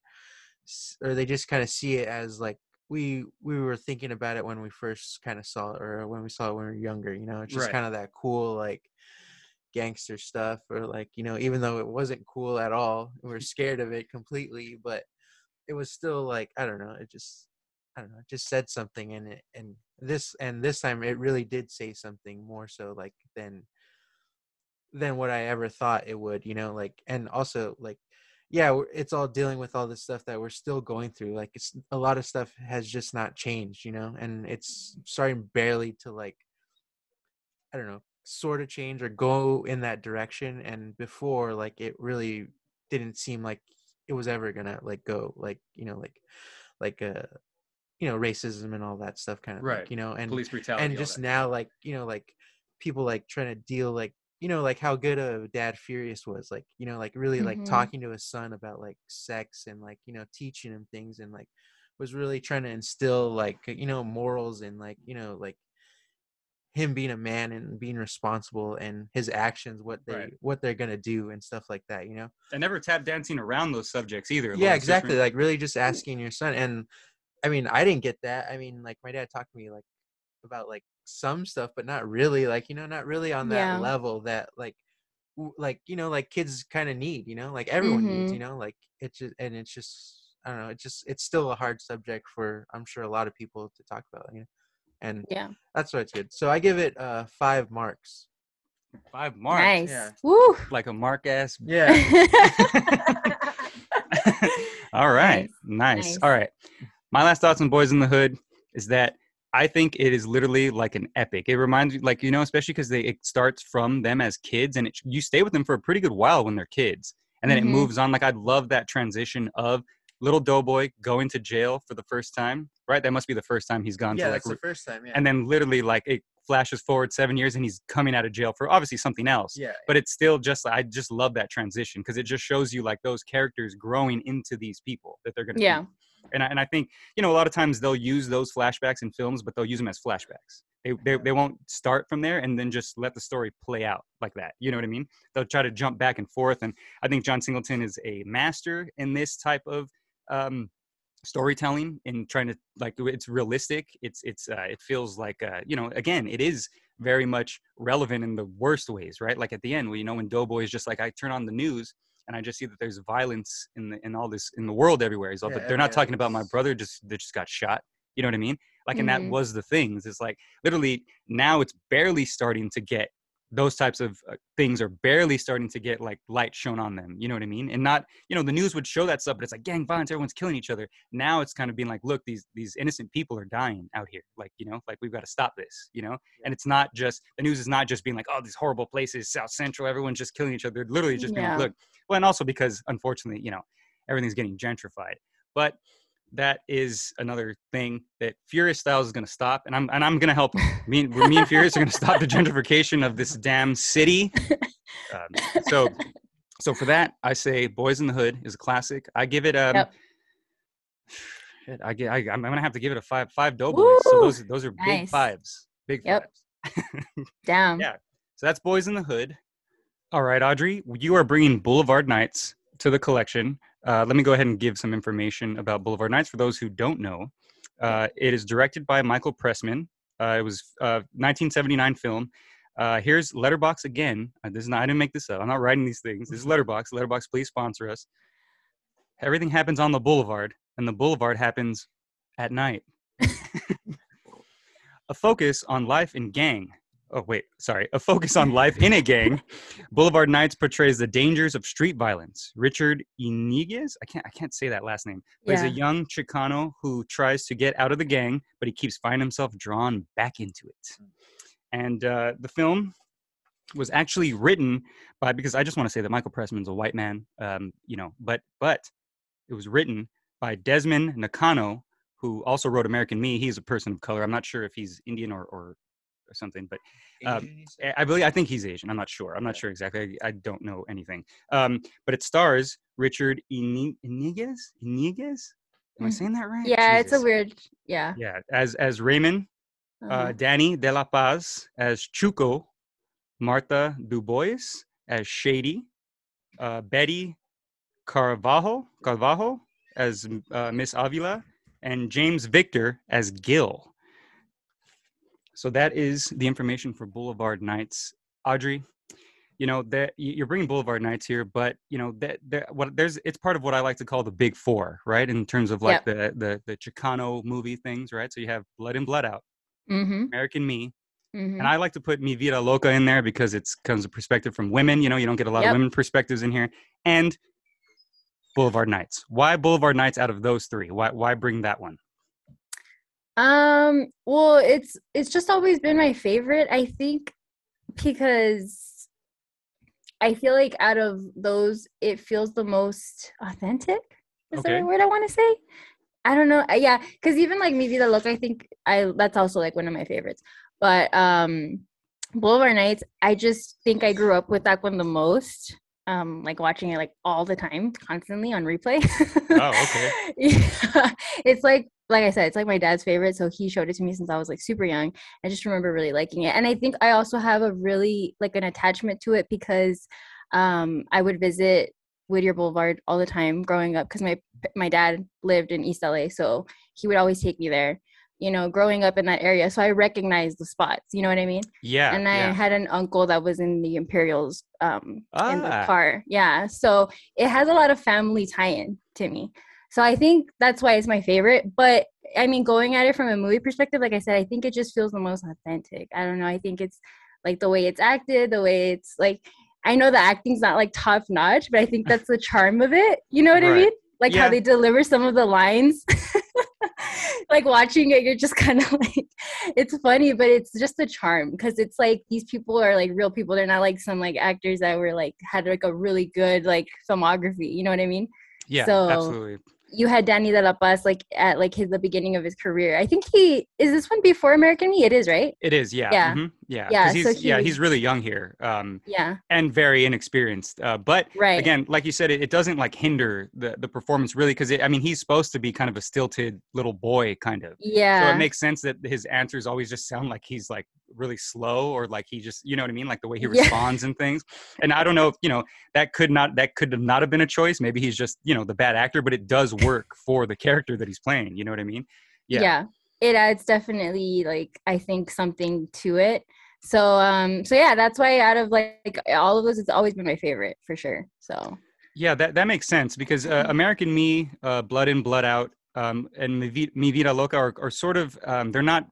or they just kind of see it as like, we we were thinking about it when we first kind of saw it, or when we saw it when we were younger, you know. It's just right. kind of that cool like gangster stuff, or like, you know, even though it wasn't cool at all, we were scared of it completely, but it was still like, I don't know, it just I don't know, it just said something, and it, and this and this time it really did say something more so like than than what I ever thought it would, you know, like. And also like, yeah, it's all dealing with all this stuff that we're still going through, like it's a lot of stuff has just not changed, you know, and it's starting barely to like, I don't know, sort of change or go in that direction. And before, like, it really didn't seem like it was ever gonna like go, like, you know, like like uh you know, racism and all that stuff kind of right like, you know, and police brutality, and just now like, you know, like people like trying to deal like, you know, like how good a Dad Furious was, like, you know, like really like mm-hmm. talking to his son about like sex and like, you know, teaching him things, and like was really trying to instill like, you know, morals and like, you know, like him being a man and being responsible and his actions, what they right. what they're gonna do and stuff like that, you know. And never tap dancing around those subjects either. Yeah, exactly. Different. Like really just asking your son. And I mean, I didn't get that. I mean, like my dad talked to me like about like some stuff, but not really like, you know, not really on that yeah. level that like w- like, you know, like kids kind of need, you know, like everyone mm-hmm. needs, you know, like it's just, and it's just, I don't know, it's just, it's still a hard subject for, I'm sure, a lot of people to talk about, you know. And yeah, that's why it's good. So I give it uh five marks. Five marks. Nice. Yeah. Woo. Like a mark ass. Yeah. All right. Nice. nice. All right. My last thoughts on Boyz n the Hood is that I think it is literally like an epic. It reminds me, like, you know, especially because they it starts from them as kids, and it, you stay with them for a pretty good while when they're kids, and then mm-hmm. it moves on. Like, I love that transition of little Doughboy going to jail for the first time, right? That must be the first time he's gone. Yeah, to, like, that's the first time, yeah. And then literally, like, it flashes forward seven years, and he's coming out of jail for obviously something else. Yeah. But it's still just, I just love that transition because it just shows you, like, those characters growing into these people that they're going to yeah. be. And I, and I think, you know, a lot of times they'll use those flashbacks in films, but they'll use them as flashbacks. They, they they won't start from there and then just let the story play out like that. You know what I mean? They'll try to jump back and forth. And I think John Singleton is a master in this type of um, storytelling, in trying to, like, it's realistic. It's it's uh, it feels like, uh, you know, again, it is very much relevant in the worst ways, right? Like at the end, where, you know, when Doughboy is just like, I turn on the news and I just see that there's violence in the, in all this, in the world everywhere. He's all, yeah, but they're not talking about my brother just that just got shot. You know what I mean? Like, and mm-hmm. that was the things. It's like, literally now it's barely starting to get those types of uh, things are barely starting to get like light shown on them. You know what I mean? And not, you know, the news would show that stuff, but it's like gang violence, everyone's killing each other. Now it's kind of being like, look, these, these innocent people are dying out here. Like, you know, like we've got to stop this, you know? Yeah. And it's not just, the news is not just being like, oh, these horrible places, South Central, everyone's just killing each other. They're literally just yeah. being like, look, well, and also because unfortunately, you know, everything's getting gentrified, but that is another thing that Furious Styles is going to stop, and I'm and I'm going to help him. Me, me and Furious are going to stop the gentrification of this damn city. Um, so, so for that, I say Boyz n the Hood is a classic. I give it um, yep. I get. I, I'm going to have to give it a five. Five Doughboys. So those those are nice. Big fives. Big yep. fives. Damn. Yeah. So that's Boyz n the Hood. All right, Audrey, you are bringing Boulevard Nights to the collection. Uh, let me go ahead and give some information about Boulevard Nights for those who don't know. Uh, it is directed by Michael Pressman. Uh, it was a uh, nineteen seventy-nine film. Uh, here's Letterboxd again. Uh, this is not, I didn't make this up. I'm not writing these things. This is Letterboxd. Letterboxd, please sponsor us. Everything happens on the Boulevard, and the Boulevard happens at night. A focus on life in gang. Oh, wait, sorry. A focus on life in a gang. Boulevard Nights portrays the dangers of street violence. Richard Yniguez, I can't I can't say that last name, plays yeah. a young Chicano who tries to get out of the gang, but he keeps finding himself drawn back into it. And uh, the film was actually written by, because I just want to say that Michael Pressman's a white man, um, you know, but but it was written by Desmond Nakano, who also wrote American Me. He's a person of color. I'm not sure if he's Indian or or or something, but um, I believe I think he's Asian. I'm not sure. I'm not sure exactly. I, I don't know anything. Um, but it stars Richard Yniguez. Yniguez? Am I saying that right? Yeah, Jesus. It's a weird. Yeah. Yeah, as as Raymond, uh, Danny de la Paz as Chuco, Martha DuBois as Shady, uh, Betty Carvajo, Carvajo as uh, Miss Avila, and James Victor as Gil. So that is the information for Boulevard Nights. Audrey, you know that you're bringing Boulevard Nights here, but you know that, that what there's it's part of what I like to call the Big Four, right? In terms of like yep. the, the the Chicano movie things, right? So you have Blood in Blood Out, mm-hmm. American Me, mm-hmm. and I like to put Mi Vida Loca in there because it comes a perspective from women. You know, you don't get a lot yep. of women perspectives in here, and Boulevard Nights. Why Boulevard Nights out of those three? Why why bring that one? Um. Well, it's it's just always been my favorite, I think, because I feel like out of those, it feels the most authentic. Is okay. that a word I want to say? I don't know. Yeah, because even like Mi Vida Loca, I think I that's also like one of my favorites. But um, Boulevard Nights, I just think I grew up with that one the most. Um, like watching it like all the time, constantly on replay. Oh, okay. Yeah. It's like, like I said, it's like my dad's favorite. So he showed it to me since I was like super young. I just remember really liking it. And I think I also have a really like an attachment to it because um, I would visit Whittier Boulevard all the time growing up because my, my dad lived in East L A. So he would always take me there, you know, growing up in that area. So I recognized the spots, you know what I mean? Yeah. And I yeah. had an uncle that was in the Imperials um, ah. in the car. Yeah. So it has a lot of family tie-in to me. So I think that's why it's my favorite. But I mean, going at it from a movie perspective, like I said, I think it just feels the most authentic. I don't know. I think it's like the way it's acted, the way it's like, I know the acting's not like top notch, but I think that's the charm of it. You know what right. I mean? Like yeah. how they deliver some of the lines. Like watching it, you're just kind of like, it's funny, but it's just a charm because it's like these people are like real people. They're not like some like actors that were like had like a really good like filmography. You know what I mean? Yeah, so absolutely. You had Danny de la Paz like at like his the beginning of his career. I think he is this one before American Me. It is, right? It is. Yeah. Yeah. Mm-hmm. Yeah. Yeah. He's, so he, yeah. He's really young here. Um, yeah. And very inexperienced. Uh, but right. again, like you said, it, it doesn't like hinder the, the performance really. Cause it, I mean, he's supposed to be kind of a stilted little boy kind of. Yeah. So it makes sense that his answers always just sound like he's like really slow or like he just, you know what I mean? Like the way he responds yeah. and things. And I don't know if, you know, that could not, that could have not have been a choice. Maybe he's just, you know, the bad actor, but it does work for the character that he's playing. You know what I mean? Yeah. Yeah. It adds definitely like, I think something to it. So, um, so yeah, that's why out of like, like all of those, it's always been my favorite for sure. So, yeah, that, that makes sense because uh, American Me, uh, Blood in, Blood Out, um, and Mi Vida Loca are, are sort of um, they're not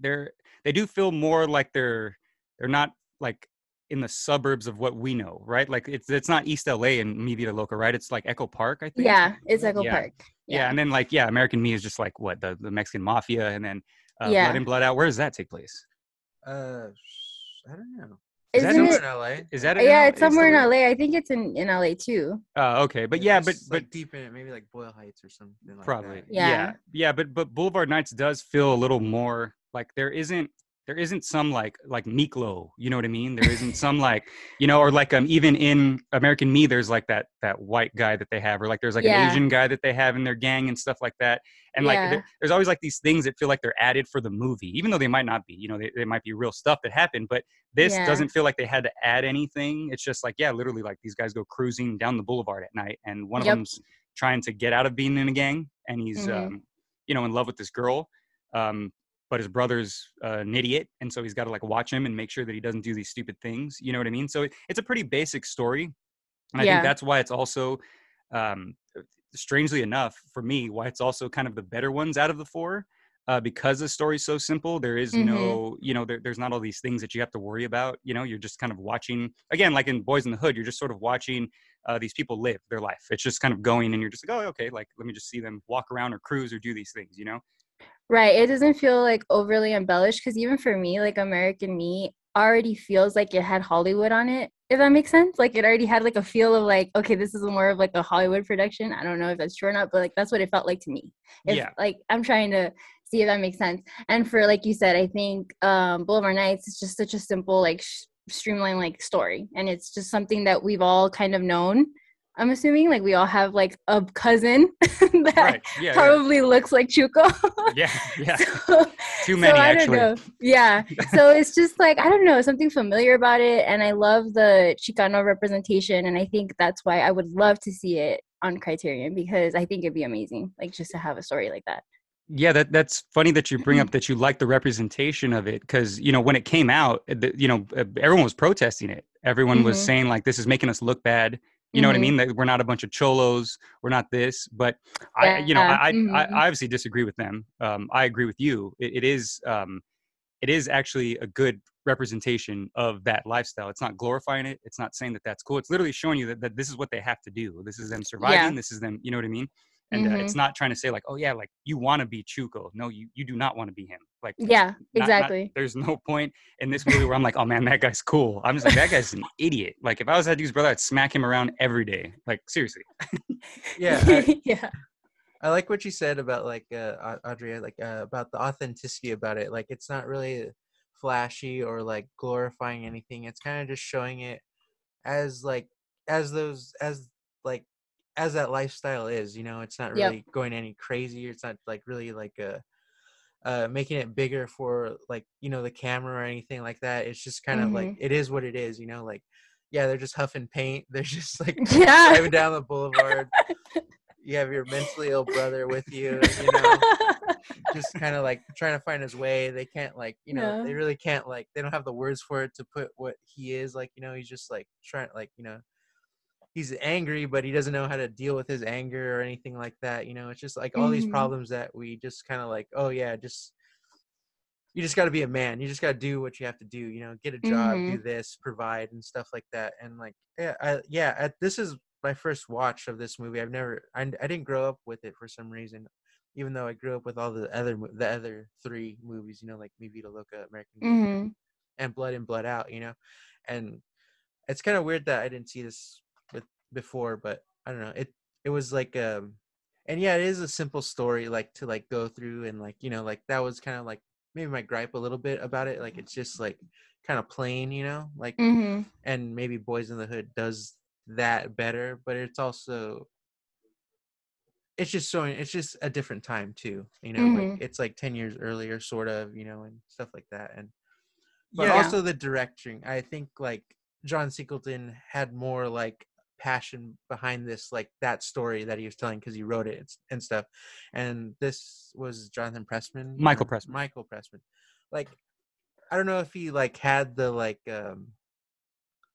they're they do feel more like they're they're not like in the suburbs of what we know, right? Like it's it's not East L A and Mi Vida Loca, right? It's like Echo Park, I think. Yeah, it's Echo yeah. Park. Yeah. yeah, and then like yeah, American Me is just like what the the Mexican Mafia, and then uh, yeah. Blood in, Blood Out. Where does that take place? Uh, I don't know. Is that somewhere in L A? Is that in yeah? It's somewhere in L A. I think it's in, in L A too. Oh, uh, okay, but yeah, but but like deep in it, maybe like Boyle Heights or something. Like probably. That. Yeah. yeah, yeah, but but Boulevard Nights does feel a little more like there isn't there isn't some like like Miklo, you know what I mean? There isn't some like you know, or like um even in American Me, there's like that that white guy that they have, or like there's like yeah. an Asian guy that they have in their gang and stuff like that. And like, yeah. there, there's always like these things that feel like they're added for the movie, even though they might not be, you know, they, they might be real stuff that happened, but this yeah. doesn't feel like they had to add anything. It's just like, yeah, literally like these guys go cruising down the boulevard at night. And one yep. of them's trying to get out of being in a gang. And he's, mm-hmm. um, you know, in love with this girl. Um, but his brother's uh, an idiot. And so he's got to like watch him and make sure that he doesn't do these stupid things. You know what I mean? So it, it's a pretty basic story. And I yeah. think that's why it's also, um, strangely enough for me, why it's also kind of the better ones out of the four, uh, because the story's so simple. There is mm-hmm. no, you know, there, there's not all these things that you have to worry about. You know, you're just kind of watching, again, like in Boyz n the Hood, you're just sort of watching uh, these people live their life. It's just kind of going and you're just like, oh, okay, like, let me just see them walk around or cruise or do these things, you know? Right. It doesn't feel like overly embellished because even for me, like American Me already feels like it had Hollywood on it. If that makes sense, like it already had like a feel of like, okay, this is more of like a Hollywood production. I don't know if that's true or not, but like that's what it felt like to me. It's yeah. like I'm trying to see if that makes sense. And for like you said, I think um, Boulevard Nights is just such a simple like sh- streamlined like story, and it's just something that we've all kind of known I'm assuming like we all have like a cousin that right. yeah, probably yeah. looks like Chuco. yeah, yeah. So, Too many, so I actually. Don't know. Yeah. So it's just like, I don't know, something familiar about it. And I love the Chicano representation. And I think that's why I would love to see it on Criterion, because I think it'd be amazing, like just to have a story like that. Yeah, that that's funny that you bring up that you like the representation of it, because, you know, when it came out, the, you know, everyone was protesting it. Everyone mm-hmm. was saying like, this is making us look bad. You know mm-hmm. what I mean? That we're not a bunch of cholos. We're not this. But I, yeah. you know, I, mm-hmm. I, I obviously disagree with them. Um, I agree with you. It, it is, um, it is actually a good representation of that lifestyle. It's not glorifying it. It's not saying that that's cool. It's literally showing you that, that this is what they have to do. This is them surviving. Yeah. This is them. You know what I mean? And mm-hmm. uh, it's not trying to say like, oh yeah, like you want to be Chuco. No, you you do not want to be him. Like yeah, not, exactly. Not, there's no point in this movie where I'm like, oh man, that guy's cool. I'm just like, that guy's an idiot. Like if I was that dude's brother, I'd smack him around every day. Like seriously. yeah. I, yeah. I like what you said about like uh, Audrey, like uh, about the authenticity about it. Like it's not really flashy or like glorifying anything. It's kind of just showing it as like as those as like. as that lifestyle is, you know, it's not really yep. going any crazy. It's not like really like a, uh, making it bigger for like, you know, the camera or anything like that. It's just kind mm-hmm. of like, it is what it is, you know, like, yeah, they're just huffing paint. They're just like yeah. driving down the boulevard. You have your mentally ill brother with you, you know, just kind of like trying to find his way. They can't like, you know, no. they really can't like, they don't have the words for it to put what he is like, you know, he's just like trying like, you know, he's angry, but he doesn't know how to deal with his anger or anything like that. You know, it's just like all mm-hmm. these problems that we just kind of like, oh yeah, just, you just got to be a man. You just got to do what you have to do, you know, get a job, mm-hmm. do this, provide and stuff like that. And like, yeah, I, yeah, I, this is my first watch of this movie. I've never, I, I didn't grow up with it for some reason, even though I grew up with all the other, the other three movies, you know, like Mi Vida Loca, American Me, mm-hmm. and Blood in Blood Out, you know? And it's kind of weird that I didn't see this before, but I don't know, it it was like um and yeah, it is a simple story like to like go through, and like, you know, like that was kind of like maybe my gripe a little bit about it, like it's just like kind of plain, you know, like mm-hmm. and maybe Boyz n the Hood does that better, but it's also it's just so it's just a different time too, you know, mm-hmm. like it's like ten years earlier sort of, you know, and stuff like that. And but yeah. also the directing, I think like John Singleton had more like passion behind this, like that story that he was telling, because he wrote it and stuff. And this was Jonathan Pressman Michael Pressman Michael Pressman like I don't know if he like had the like um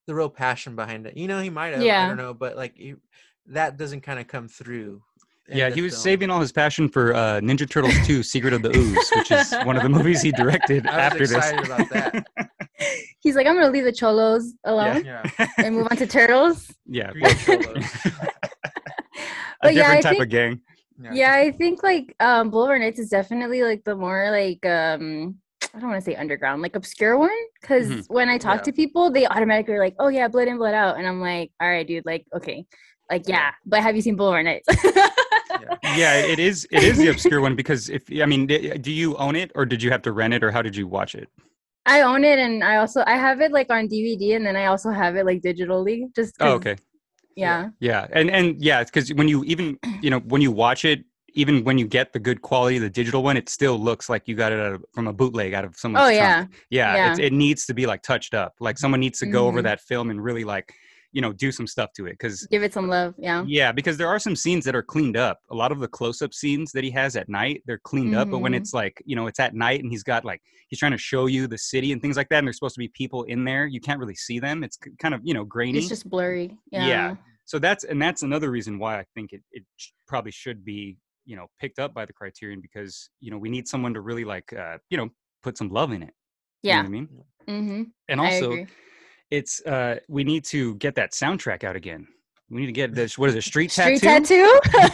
the real passion behind it, you know, he might have yeah. I don't know, but like he, that doesn't kind of come through. Yeah, he was film. saving all his passion for uh, Ninja Turtles two, Secret of the Ooze, which is one of the movies he directed I was after excited this. About that. He's like, I'm going to leave the cholos alone yeah. Yeah. and move on to turtles. Yeah. Cholos. A but different yeah, type think, of gang. Yeah. yeah, I think like um, Boulevard Nights is definitely like the more like, um, I don't want to say underground, like obscure one. Because mm-hmm. when I talk yeah. to people, they automatically are like, oh yeah, Blood in, Blood Out. And I'm like, all right, dude, like, okay. Like, yeah, yeah. but have you seen Boulevard Nights? Yeah. yeah, it is It is the obscure one, because if, I mean, do you own it or did you have to rent it, or how did you watch it? I own it, and I also, I have it like on D V D, and then I also have it like digitally. Just oh, okay. Yeah. Yeah. And, and yeah, because when you even, you know, when you watch it, even when you get the good quality, the digital one, it still looks like you got it out of, from a bootleg out of someone's oh, yeah. trunk. Yeah. Yeah. It's, it needs to be like touched up. Like someone needs to go mm-hmm. over that film and really like, you know, do some stuff to it, because give it some love. Yeah. Yeah. Because there are some scenes that are cleaned up. A lot of the close up scenes that he has at night, they're cleaned mm-hmm. up. But when it's like, you know, it's at night and he's got like, he's trying to show you the city and things like that. And there's supposed to be people in there. You can't really see them. It's kind of, you know, grainy. It's just blurry. Yeah. yeah. So that's, and that's another reason why I think it, it probably should be, you know, picked up by the Criterion, because, you know, we need someone to really like, uh, you know, put some love in it. Yeah. You know what I mean? Mm-hmm. And also, It's uh, we need to get that soundtrack out again. We need to get this. What is it? Street tattoo. Street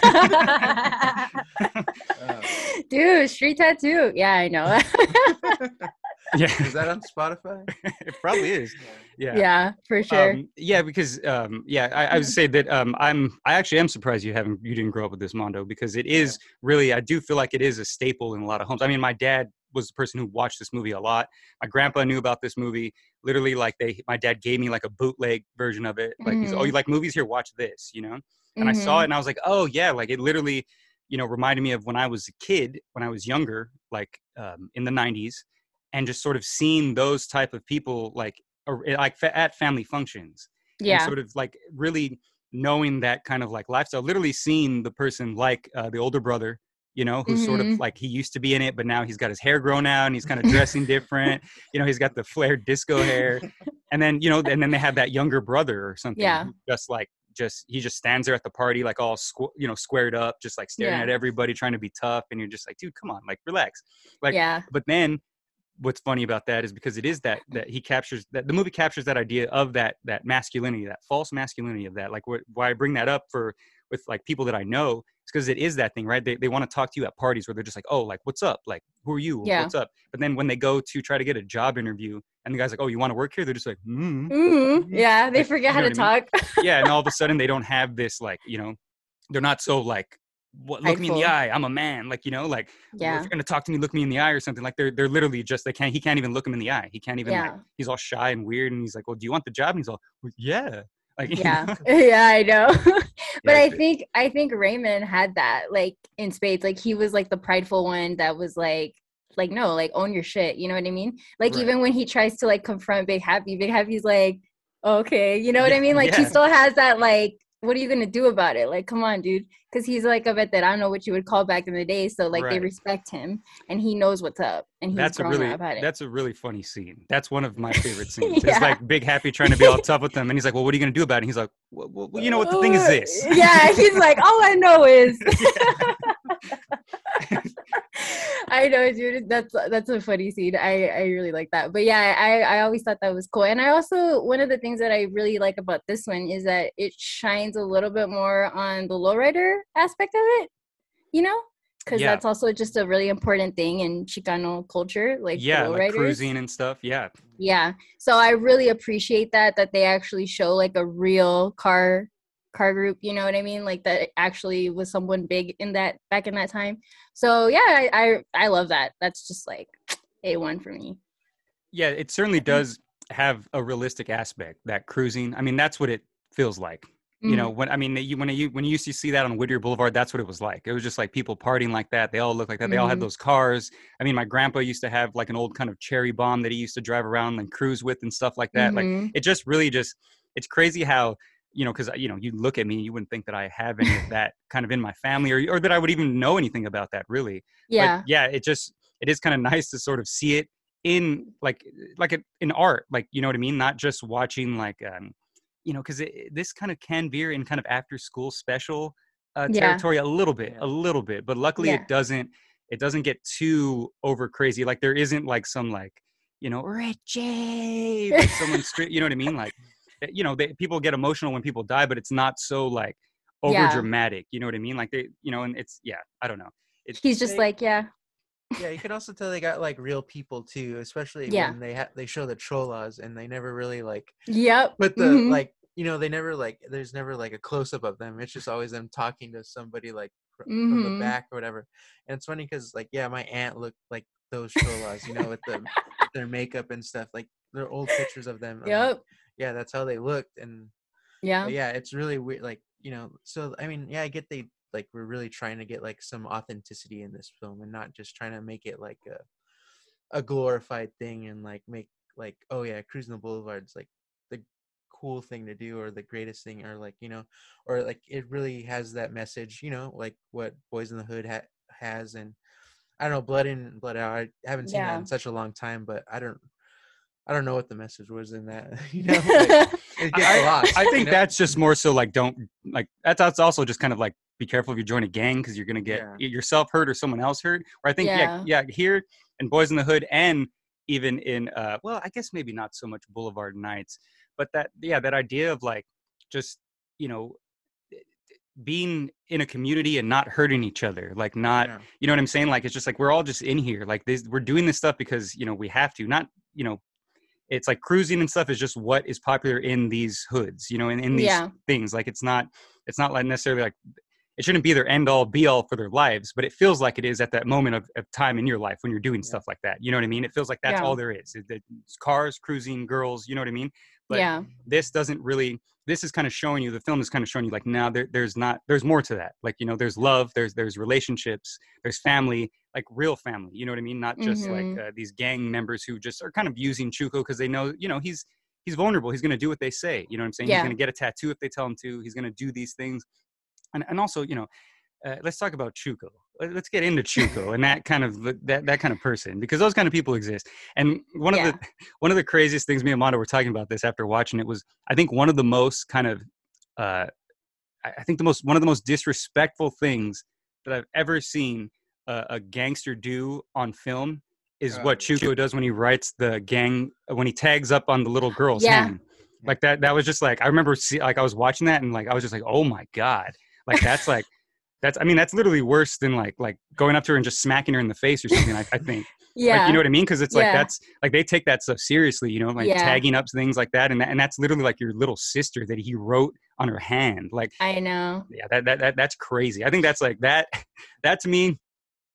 tattoo. uh, Dude, street tattoo. Yeah, I know. yeah, is that on Spotify? It probably is. Yeah. Yeah, for sure. Um, yeah, because um, yeah, I, I would say that um, I'm. I actually am surprised you haven't. You didn't grow up with this, Mondo, because it is yeah. really. I do feel like it is a staple in a lot of homes. I mean, my dad was the person who watched this movie a lot. My grandpa knew about this movie. Literally, like they, my dad gave me like a bootleg version of it. Like, mm-hmm. he's, oh, you like movies? Here, watch this, you know? And mm-hmm. I saw it and I was like, oh yeah, like it literally, you know, reminded me of when I was a kid, when I was younger, like um, in the nineties, and just sort of seeing those type of people like, or, like at family functions. Yeah. And sort of like really knowing that kind of like lifestyle, literally seeing the person like uh, the older brother, you know, who's mm-hmm. sort of like, he used to be in it, but now he's got his hair grown out and he's kind of dressing different. You know, he's got the flared disco hair. And then, you know, and then they have that younger brother or something. Yeah. Just like, just, he just stands there at the party, like all, squ- you know, squared up, just like staring yeah. at everybody, trying to be tough. And you're just like, dude, come on, like relax. Like, yeah. But then what's funny about that is because it is that, that he captures that the movie captures that idea of that, that masculinity, that false masculinity of that. Like wh- why I bring that up for, with like people that I know, it's because it is that thing, right? They they want to talk to you at parties where they're just like, oh, like, what's up? Like, who are you? Yeah. What's up? But then when they go to try to get a job interview and the guy's like, oh, you want to work here? They're just like, mm. Mm-hmm. Yeah. They like, forget how to talk. I mean? Yeah. And all of a sudden they don't have this, like, you know, they're not so like, what, look me in the eye. I'm a man. Like, you know, like yeah. if you're going to talk to me, look me in the eye or something. Like they're, they're literally just, they can't, he can't even look him in the eye. He can't even, yeah. like, he's all shy and weird. And he's like, well, do you want the job? And he's all, well, yeah. Like, yeah. Yeah, I know. But yeah, I think, I think Raymond had that like in spades. Like he was like the prideful one that was like, like, no, like own your shit. You know what I mean? Like right. even when he tries to like confront Big Happy, Big Happy's like, okay. You know what yeah, I mean? Like yeah. he still has that, like, what are you going to do about it? Like, come on, dude. Cause he's like a vet that I don't know what you would call back in the day. So like right. they respect him and he knows what's up. And he's that's grown a really, up at it. That's a really funny scene. That's one of my favorite scenes. yeah. It's like Big Happy trying to be all tough with them. And he's like, well, what are you going to do about it? And he's like, well, well, you know what the thing is this. Yeah. He's like, all I know is. I know, dude. That's, that's a funny scene. I, I really like that. But yeah, I, I always thought that was cool. And I also, one of the things that I really like about this one is that it shines a little bit more on the lowrider aspect of it, you know, because yeah. that's also just a really important thing in Chicano culture, like yeah, like cruising and stuff. Yeah, yeah. So I really appreciate that that they actually show like a real car car group. You know what I mean? Like that actually was someone big in that back in that time. So yeah, I I, I love that. That's just like A one for me. Yeah, it certainly does have a realistic aspect, that cruising. I mean, that's what it feels like. You know, when I mean, you, when you when you used to see that on Whittier Boulevard, that's what it was like. It was just like people partying like that. They all looked like that. They mm-hmm. all had those cars. I mean, my grandpa used to have like an old kind of cherry bomb that he used to drive around and cruise with and stuff like that. Mm-hmm. Like it just really just, it's crazy how, you know, because, you know, you look at me, you wouldn't think that I have any of that kind of in my family or or that I would even know anything about that really. Yeah. But yeah. It just, it is kind of nice to sort of see it in like, like it, in art, like, you know what I mean? Not just watching like, um, you know, because this kind of can veer in kind of after school special uh, territory yeah. a little bit, a little bit. But luckily, yeah. it doesn't it doesn't get too over crazy. Like there isn't like some like, you know, Richie, like someone, stri- you know what I mean? Like, you know, they, people get emotional when people die, but it's not so like over dramatic. Yeah. You know what I mean? Like they, you know, and it's yeah, I don't know. It's, He's just they, like yeah. yeah, you can also tell they got like real people too, especially yeah. when they ha- they show the cholas and they never really like yep put the mm-hmm. like. You know, they never like, there's never like a close up of them. It's just always them talking to somebody like fr- mm-hmm. from the back or whatever. And it's funny because like, yeah, my aunt looked like those cholas, you know, with the, their makeup and stuff. Like they're old pictures of them. Yep. Like, yeah, that's how they looked. And yeah, yeah, it's really weird. Like, you know, so I mean, yeah, I get they like were really trying to get like some authenticity in this film and not just trying to make it like a, a glorified thing and like make like, oh yeah, cruising the boulevards like cool thing to do or the greatest thing or like, you know, or like it really has that message, you know, like what Boyz n the Hood ha- has. And I don't know, Blood in Blood Out, I haven't seen yeah. that in such a long time, but I don't I don't know what the message was in that, you know, like, it gets I, lost, I think you know? That's just more so like don't like that's, that's also just kind of like be careful if you join a gang because you're gonna get yeah. yourself hurt or someone else hurt. Or I think yeah yeah, yeah here in Boyz n the Hood and even in uh well I guess maybe not so much Boulevard Nights, but that, yeah, that idea of like, just, you know, being in a community and not hurting each other, like not, yeah. you know what I'm saying? Like, it's just like, we're all just in here. Like this, we're doing this stuff because, you know, we have to not, you know, it's like cruising and stuff is just what is popular in these hoods, you know, in, in these yeah. things. Like, it's not, it's not like necessarily like, it shouldn't be their end all be all for their lives, but it feels like it is at that moment of, of time in your life when you're doing yeah. stuff like that. You know what I mean? It feels like that's yeah. all there is. It's cars, cruising, girls, you know what I mean? But yeah. this doesn't really, this is kind of showing you, the film is kind of showing you like, no, there, there's not, there's more to that. Like, you know, there's love, there's, there's relationships, there's family, like real family, you know what I mean? Not just mm-hmm. like uh, these gang members who just are kind of using Chuko because they know, you know, he's, he's vulnerable. He's going to do what they say. You know what I'm saying? Yeah. He's going to get a tattoo if they tell him to. He's going to do these things. And and also, you know, uh, let's talk about Chuko. Let's get into Chuko and that kind of that that kind of person, because those kind of people exist. And one yeah. of the one of the craziest things me and Mondo were talking about this after watching it was, I think one of the most kind of uh, I think the most one of the most disrespectful things that I've ever seen a, a gangster do on film is uh, what Chuko does when he writes the gang, when he tags up on the little girl's yeah. hand. Like that, that was just like, I remember see, like I was watching that and like, I was just like, oh my God. Like that's like, that's, I mean, that's literally worse than like, like going up to her and just smacking her in the face or something. Like, I think, yeah, like, you know what I mean? Cause it's like, yeah. that's like, they take that so seriously, you know, like yeah. tagging up things like that. And that, and that's literally like your little sister that he wrote on her hand. Like, I know. Yeah. That, that, that that's crazy. I think that's like that, that to me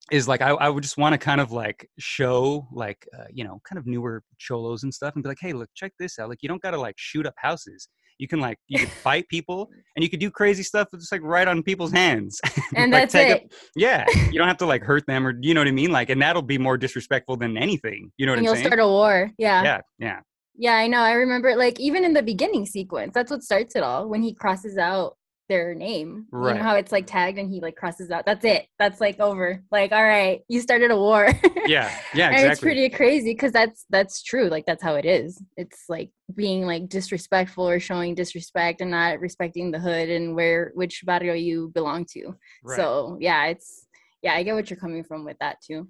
is like, I, I would just want to kind of like show like, uh, you know, kind of newer cholos and stuff and be like, hey, look, check this out. Like, you don't got to like shoot up houses. You can like, you can fight people and you could do crazy stuff just like right on people's hands. And like, that's it. Up, yeah. You don't have to like hurt them or, you know what I mean? Like, and that'll be more disrespectful than anything. You know what and I'm saying? And you'll start a war. Yeah. Yeah. Yeah. Yeah. I know. I remember like even in the beginning sequence, that's what starts it all when he crosses out their name, right? You know how it's like tagged and he like crosses out. That's it. That's like over. Like, all right, you started a war. Yeah, yeah, exactly. And it's pretty crazy because that's that's true. Like that's how it is. It's like being like disrespectful or showing disrespect and not respecting the hood and where which barrio you belong to. Right. So yeah, it's yeah, I get what you're coming from with that too.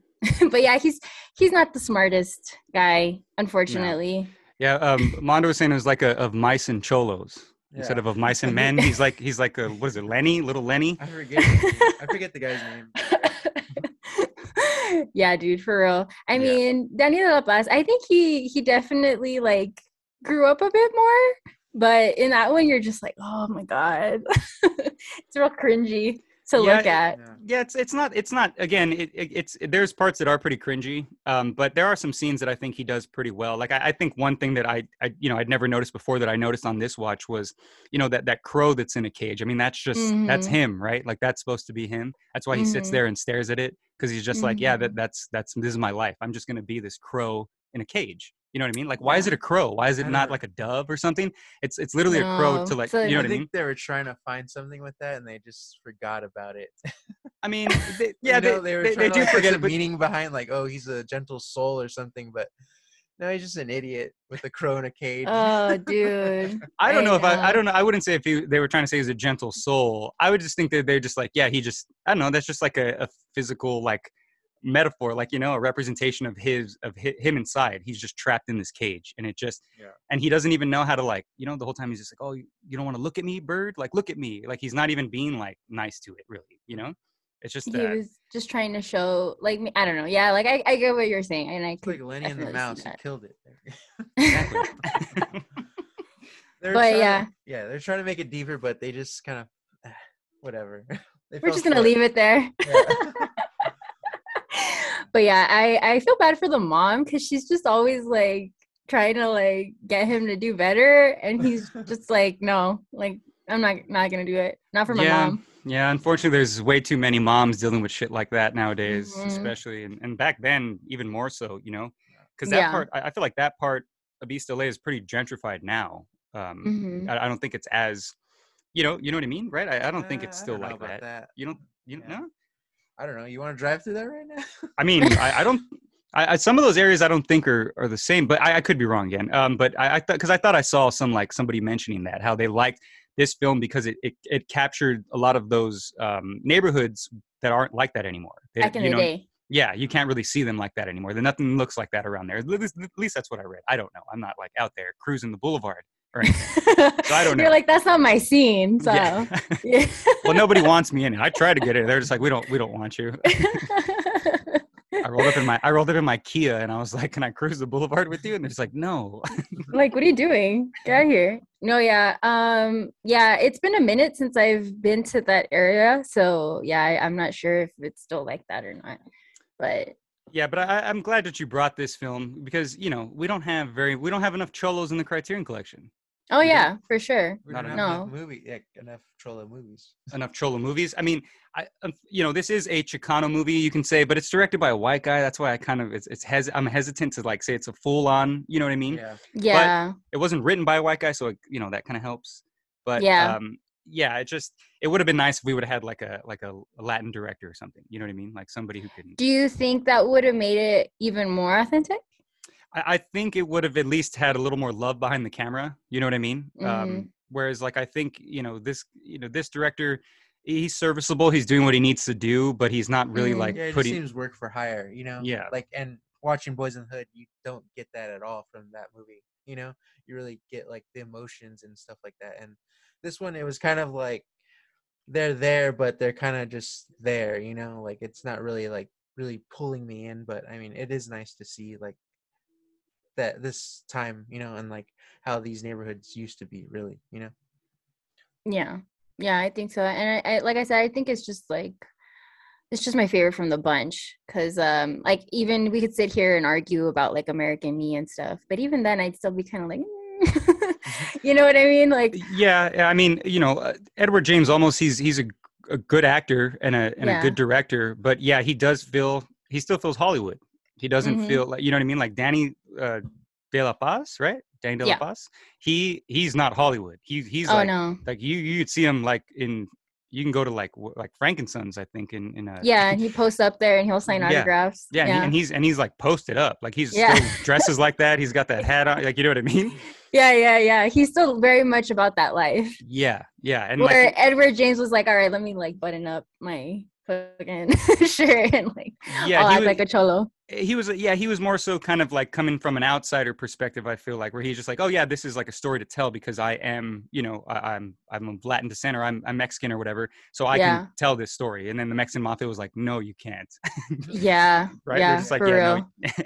But yeah, he's he's not the smartest guy, unfortunately. No. Yeah, um, Mondo was saying it was like a of mice and cholos. Yeah. Instead of of mice and men, he's like he's like a, what is it, Lenny, little Lenny? I forget. I forget the guy's name. Yeah, dude, for real. I yeah. mean, Danny de la Paz. I think he he definitely like grew up a bit more, but in that one, you're just like, oh my God, it's real cringy to yeah, look at. It, yeah, it's it's not it's not again. It, it it's it, there's parts that are pretty cringy, um, but there are some scenes that I think he does pretty well. Like I, I think one thing that I, I you know I'd never noticed before that I noticed on this watch was, you know, that that crow that's in a cage. I mean that's just mm-hmm. that's him, right? Like that's supposed to be him. That's why he mm-hmm. sits there and stares at it because he's just mm-hmm. like, yeah, that that's that's this is my life. I'm just gonna be this crow in a cage. You know what I mean? Like, why is it a crow? Why is it not like a dove or something? It's it's literally no. a crow to like, so, you know what I mean? I think they were trying to find something with that and they just forgot about it. I mean, they, yeah, you know, they, they, were they, they to, do like, forget the but... meaning behind like, oh, he's a gentle soul or something. But no, he's just an idiot with a crow in a cage. Oh, dude. I don't I know, know if I, I don't know. I wouldn't say if he, they were trying to say he's a gentle soul. I would just think that they're just like, yeah, he just, I don't know. That's just like a, a physical, like, metaphor, like, you know, a representation of his of his, him inside. He's just trapped in this cage and it just yeah. and he doesn't even know how to, like, you know, the whole time he's just like, oh, you, you don't want to look at me, bird, like look at me. Like he's not even being like nice to it really, you know. It's just that he was just trying to show, like, I don't know. Yeah, like I, I get what you're saying and I it's like Lenny and the mouse killed it. But yeah to, yeah they're trying to make it deeper but they just kind of whatever. We're just gonna leave it there. Yeah. But yeah, I, I feel bad for the mom because she's just always like trying to like get him to do better. And he's just like, no, like, I'm not not going to do it. Not for my yeah. mom. Yeah, unfortunately, there's way too many moms dealing with shit like that nowadays, mm-hmm. especially. And, and back then, even more so, you know, because that yeah. part, I, I feel like that part of East L A is pretty gentrified now. Um, mm-hmm. I, I don't think it's as, you know, you know what I mean? Right. I, I don't uh, think it's still like that. that. You don't, you yeah. know? I don't know. You want to drive through that right now? I mean, I, I don't. I, I some of those areas I don't think are, are the same, but I, I could be wrong again. Um, but I, I thought because I thought I saw some like somebody mentioning that how they liked this film because it it, it captured a lot of those um, neighborhoods that aren't like that anymore. They, Back in you the know, day. Yeah, you can't really see them like that anymore. There nothing looks like that around there. At least, at least that's what I read. I don't know. I'm not like out there cruising the boulevard. Or anything. So I don't know. You're like, that's not my scene. So yeah. Yeah. Well, nobody wants me in it. I try to get in. They're just like, we don't, we don't want you. I rolled up in my I rolled up in my Kia and I was like, can I cruise the boulevard with you? And they're just like, no. Like, what are you doing? Get out here. No, yeah. Um, yeah, it's been a minute since I've been to that area. So yeah, I, I'm not sure if it's still like that or not. But yeah, but I, I'm glad that you brought this film because, you know, we don't have very we don't have enough cholos in the Criterion Collection. Oh yeah, for sure. We don't have no. enough movie, yeah, enough Cholo movies. Enough Cholo movies. I mean, I, you know, this is a Chicano movie, you can say, but it's directed by a white guy. That's why I kind of it's it's hes I'm hesitant to like say it's a full on. You know what I mean? Yeah. Yeah. But it wasn't written by a white guy, so it, you know that kind of helps. But yeah, um, yeah, it just it would have been nice if we would have had like a like a, a Latin director or something. You know what I mean? Like somebody who could. Do you think that would have made it even more authentic? I think it would have at least had a little more love behind the camera. You know what I mean? Mm-hmm. Um, whereas like, I think, you know, this, you know, this director, he's serviceable. He's doing what he needs to do, but he's not really mm-hmm. like yeah, it putting seems work for hire, you know? Yeah. Like, and watching Boyz n the Hood, you don't get that at all from that movie. You know, you really get like the emotions and stuff like that. And this one, it was kind of like, they're there, but they're kind of just there, you know, like, it's not really like really pulling me in, but I mean, it is nice to see like, that this time, you know, and like how these neighborhoods used to be really, you know? Yeah. Yeah, I think so. And I, I like I said, I think it's just like, it's just my favorite from the bunch. Cause um, like even we could sit here and argue about like American Me and stuff, but even then I'd still be kind of like, mm. You know what I mean? Like, yeah, I mean, you know, Edward James almost, he's, he's a, a good actor and a, and yeah. a good director, but yeah, he does feel, he still feels Hollywood. He doesn't mm-hmm. feel like, you know what I mean? Like Danny uh, de la Paz, right? Danny de yeah. la Paz. He he's not Hollywood. He he's oh, like no. like you you'd see him like in you can go to like like Frankenstein's, I think in in a yeah. And he posts up there and he'll sign yeah. autographs. Yeah, yeah. And, he, and he's and he's like posted up like he's yeah. still dresses like that. He's got that hat on. Like you know what I mean? Yeah, yeah, yeah. He's still very much about that life. Yeah, yeah. And where like, Edward James was like, all right, let me like button up my. Again, sure, and like yeah, he was, like a cholo. He was yeah, he was more so kind of like coming from an outsider perspective. I feel like where he's just like, oh yeah, this is like a story to tell because I am, you know, I, I'm I'm of Latin descent or I'm I'm Mexican or whatever, so I yeah. can tell this story. And then the Mexican mafia was like, no, you can't. yeah, right. Yeah, just like, for yeah, real. No.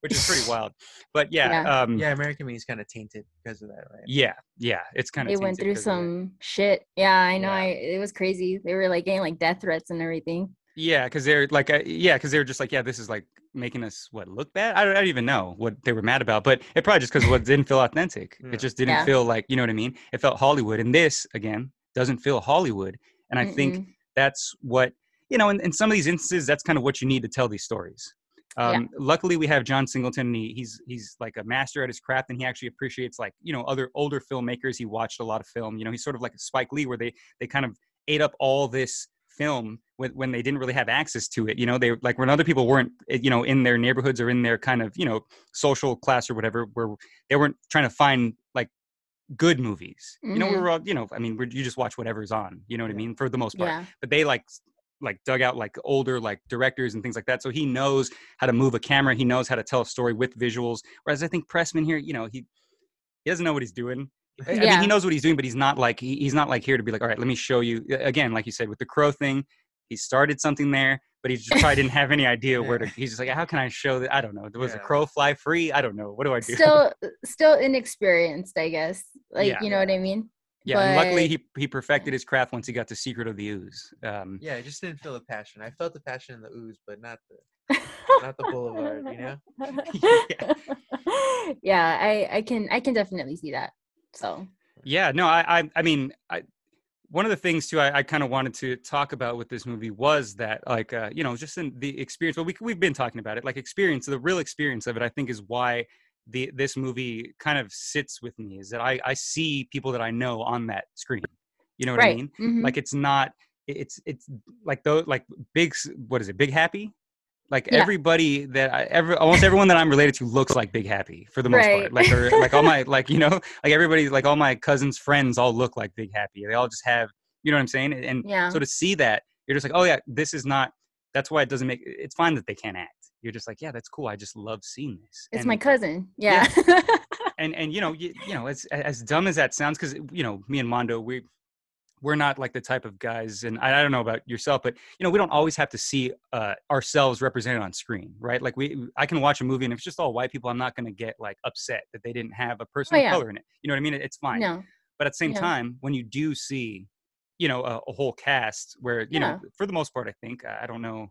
Which is pretty wild. But yeah, yeah, um, yeah American Me is kind of tainted because of that, right? Yeah, yeah, it's kind of. They went through some shit. Yeah, I know. Yeah. I it was crazy. They were like getting like death threats and. Everything yeah because they're like uh, yeah because they were just like yeah this is like making us what look bad I don't, I don't even know what they were mad about but it probably just because what didn't feel authentic yeah. it just didn't yeah. feel like you know what I mean it felt Hollywood and this again doesn't feel Hollywood and I Mm-mm. think that's what you know in, in some of these instances that's kind of what you need to tell these stories um yeah. Luckily we have John Singleton and he, he's he's like a master at his craft and he actually appreciates like you know other older filmmakers he watched a lot of film you know he's sort of like a Spike Lee where they they kind of ate up all this film when, when they didn't really have access to it you know they like when other people weren't you know in their neighborhoods or in their kind of you know social class or whatever where they weren't trying to find like good movies mm-hmm. you know we were all you know I mean we're, you just watch whatever's on you know what I mean for the most part yeah. but they like like dug out like older like directors and things like that so he knows how to move a camera he knows how to tell a story with visuals whereas I think Pressman here you know he he doesn't know what he's doing I yeah. mean, he knows what he's doing, but he's not like, he, he's not like here to be like, all right, let me show you again, like you said, with the crow thing, he started something there, but he just probably didn't have any idea yeah. where to, he's just like, how can I show that? I don't know. Was yeah. a crow fly free? I don't know. What do I do? Still, still inexperienced, I guess. Like, yeah. you know what I mean? Yeah. But... And luckily he, he perfected his craft once he got the Secret of the Ooze. Um, yeah. I just didn't feel the passion. I felt the passion in the ooze, but not the. Not the boulevard, you know? yeah. yeah. I, I can, I can definitely see that. So yeah no I, I I mean I one of the things too I, I kind of wanted to talk about with this movie was that like uh you know just in the experience well we, we've been talking about it like experience the real experience of it I think is why the this movie kind of sits with me is that I I see people that I know on that screen you know what right. I mean mm-hmm. like it's not it's it's like though like big what is it Big Happy Like yeah. everybody that I ever, almost everyone that I'm related to looks like Big Happy for the most right. part. Like, or, like all my, like, you know, like everybody, like all my cousins' friends all look like Big Happy. They all just have, you know what I'm saying? And yeah. so to see that, you're just like, oh yeah, this is not, that's why it doesn't make, it's fine that they can't act. You're just like, yeah, that's cool. I just love seeing this. It's and, my cousin. Yeah. yeah. and, and, you know, you, you know, as, as dumb as that sounds, because, you know, me and Mondo, we, we're not like the type of guys, and I, I don't know about yourself, but you know, we don't always have to see uh, ourselves represented on screen, right? Like we, I can watch a movie and if it's just all white people, I'm not going to get like upset that they didn't have a person oh, yeah. of color in it. You know what I mean? It, it's fine. No. But at the same yeah. time, when you do see, you know, a, a whole cast where, you yeah. know, for the most part, I think, I don't know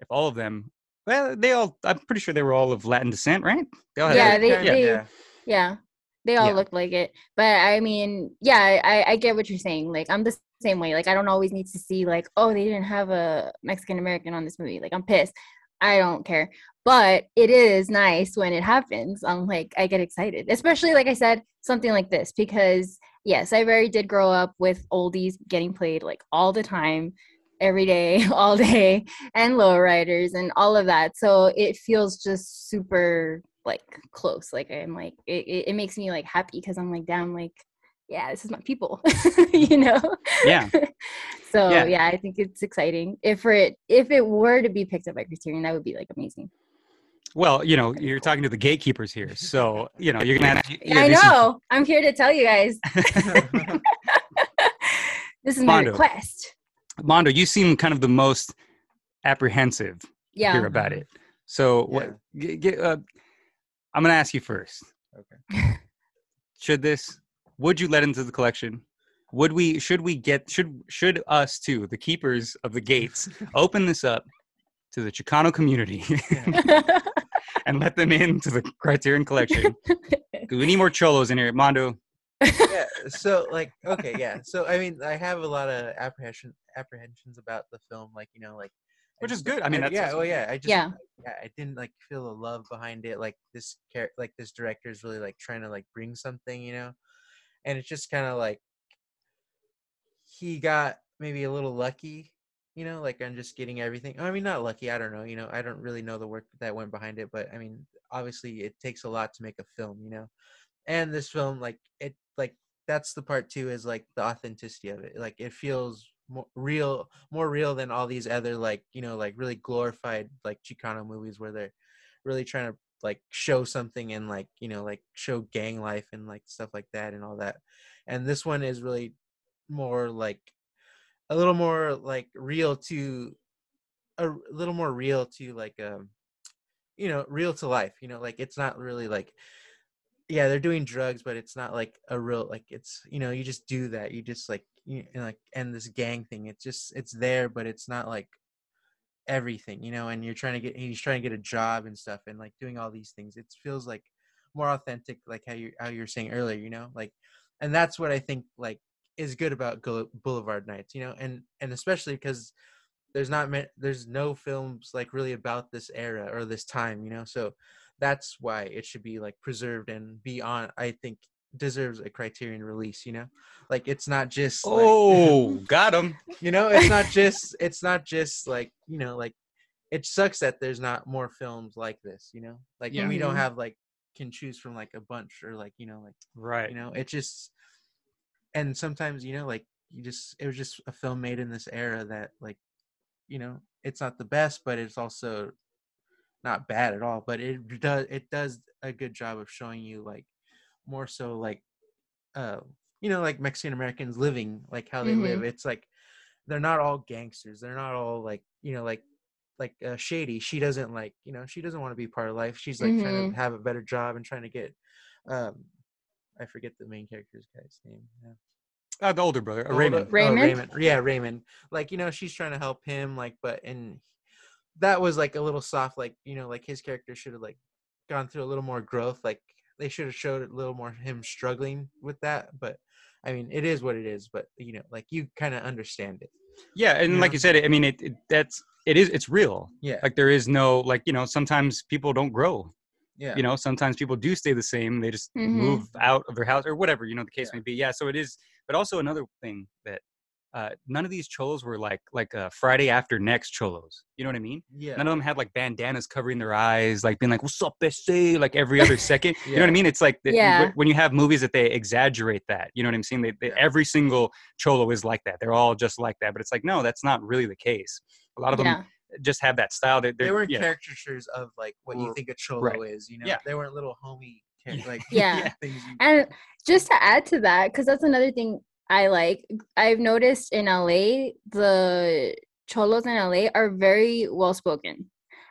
if all of them, well, they all, I'm pretty sure they were all of Latin descent, right? They all yeah, had, they, yeah, they, yeah. Yeah. They all yeah. look like it. But I mean, yeah, I, I get what you're saying. Like, I'm the same way. Like, I don't always need to see like, oh, they didn't have a Mexican-American on this movie. Like, I'm pissed. I don't care. But it is nice when it happens. I'm like, I get excited. Especially, like I said, something like this. Because, yes, I very did grow up with oldies getting played like all the time, every day, all day, and lowriders and all of that. So it feels just super like close. Like I'm like it, it makes me like happy because I'm like damn, like yeah, this is my people. You know? Yeah. So yeah. yeah, I think it's exciting. If it if it were to be picked up by Criterion, that would be like amazing. Well, you know, you're talking to the gatekeepers here, so you know you're gonna have to, you're I know some... I'm here to tell you guys. This is my Mondo. request. Mondo, you seem kind of the most apprehensive yeah. here about it. So yeah. what get, get uh I'm going to ask you first. Okay. Should this, would you let into the collection? Would we, should we get, should, should us too, the keepers of the gates, open this up to the Chicano community and let them into the Criterion Collection? We need more cholos in here. Mondo. Yeah. So like, okay. Yeah. So, I mean, I have a lot of apprehension apprehensions about the film. Like, you know, like, which is good. I mean, that's yeah. Oh, yeah. I just, yeah. I, I didn't like feel the love behind it. Like this character, like this director is really like trying to like bring something, you know. And it's just kind of like he got maybe a little lucky, you know. Like I'm just getting everything. I mean, not lucky. I don't know. You know, I don't really know the work that went behind it. But I mean, obviously, it takes a lot to make a film, you know. And this film, like it, like that's the part too, is like the authenticity of it. Like it feels more real more real than all these other like, you know, like really glorified like Chicano movies where they're really trying to like show something and like, you know, like show gang life and like stuff like that and all that. And this one is really more like a little more like real to a little more real to like um you know, real to life, you know, like it's not really like yeah, they're doing drugs, but it's not like a real like it's, you know, you just do that. You just like you know, like and this gang thing. It's just it's there, but it's not like everything, you know. And you're trying to get he's trying to get a job and stuff, and like doing all these things. It feels like more authentic, like how you how you were saying earlier, you know, like. And that's what I think like is good about Boulevard Nights, you know, and and especially because there's not there's no films like really about this era or this time, you know, so. That's why it should be like preserved and be on, I think, deserves a Criterion release, you know, like it's not just, oh, like, got him, you know, it's not just, it's not just like, you know, like it sucks that there's not more films like this, you know, like yeah. we don't have like can choose from like a bunch or like, you know, like, right. You know, it just, and sometimes, you know, like you just, it was just a film made in this era that like, you know, it's not the best, but it's also not bad at all, but it does it does a good job of showing you like more so like uh you know, like Mexican Americans living, like how they mm-hmm. live. It's like they're not all gangsters, they're not all like, you know, like like uh, shady. She doesn't like, you know, she doesn't want to be part of life. She's like mm-hmm. trying to have a better job and trying to get um I forget the main character's guy's name. Yeah. Uh, the older brother, the Raymond. Older, Raymond? Oh, Raymond. Yeah, Raymond. Like, you know, she's trying to help him, like, but and that was like a little soft, like, you know, like his character should have like gone through a little more growth. Like they should have showed a little more him struggling with that. But I mean, it is what it is, but you know, like you kind of understand it. Yeah. And you like know? you said, I mean, it, it, that's, it is, it's real. Yeah. Like there is no, like, you know, sometimes people don't grow. Yeah. You know, sometimes people do stay the same. They just mm-hmm. move out of their house or whatever, you know, the case yeah. may be. Yeah. So it is, but also another thing that, Uh, none of these cholos were like like uh, Friday after next cholos. You know what I mean? Yeah. None of them had like bandanas covering their eyes, like being like "What's up, bestie?" like every other second. Yeah. You know what I mean? It's like the, yeah. when you have movies that they exaggerate that. You know what I'm saying? They, they, yeah. Every single cholo is like that. They're all just like that. But it's like no, that's not really the case. A lot of yeah. them just have that style. They, they weren't yeah. caricatures of like what or, you think a cholo right. is. You know, yeah. they weren't little homie like yeah. yeah. things. You- and just to add to that, because that's another thing. I like. I've noticed in L A, the cholos in L A are very well-spoken,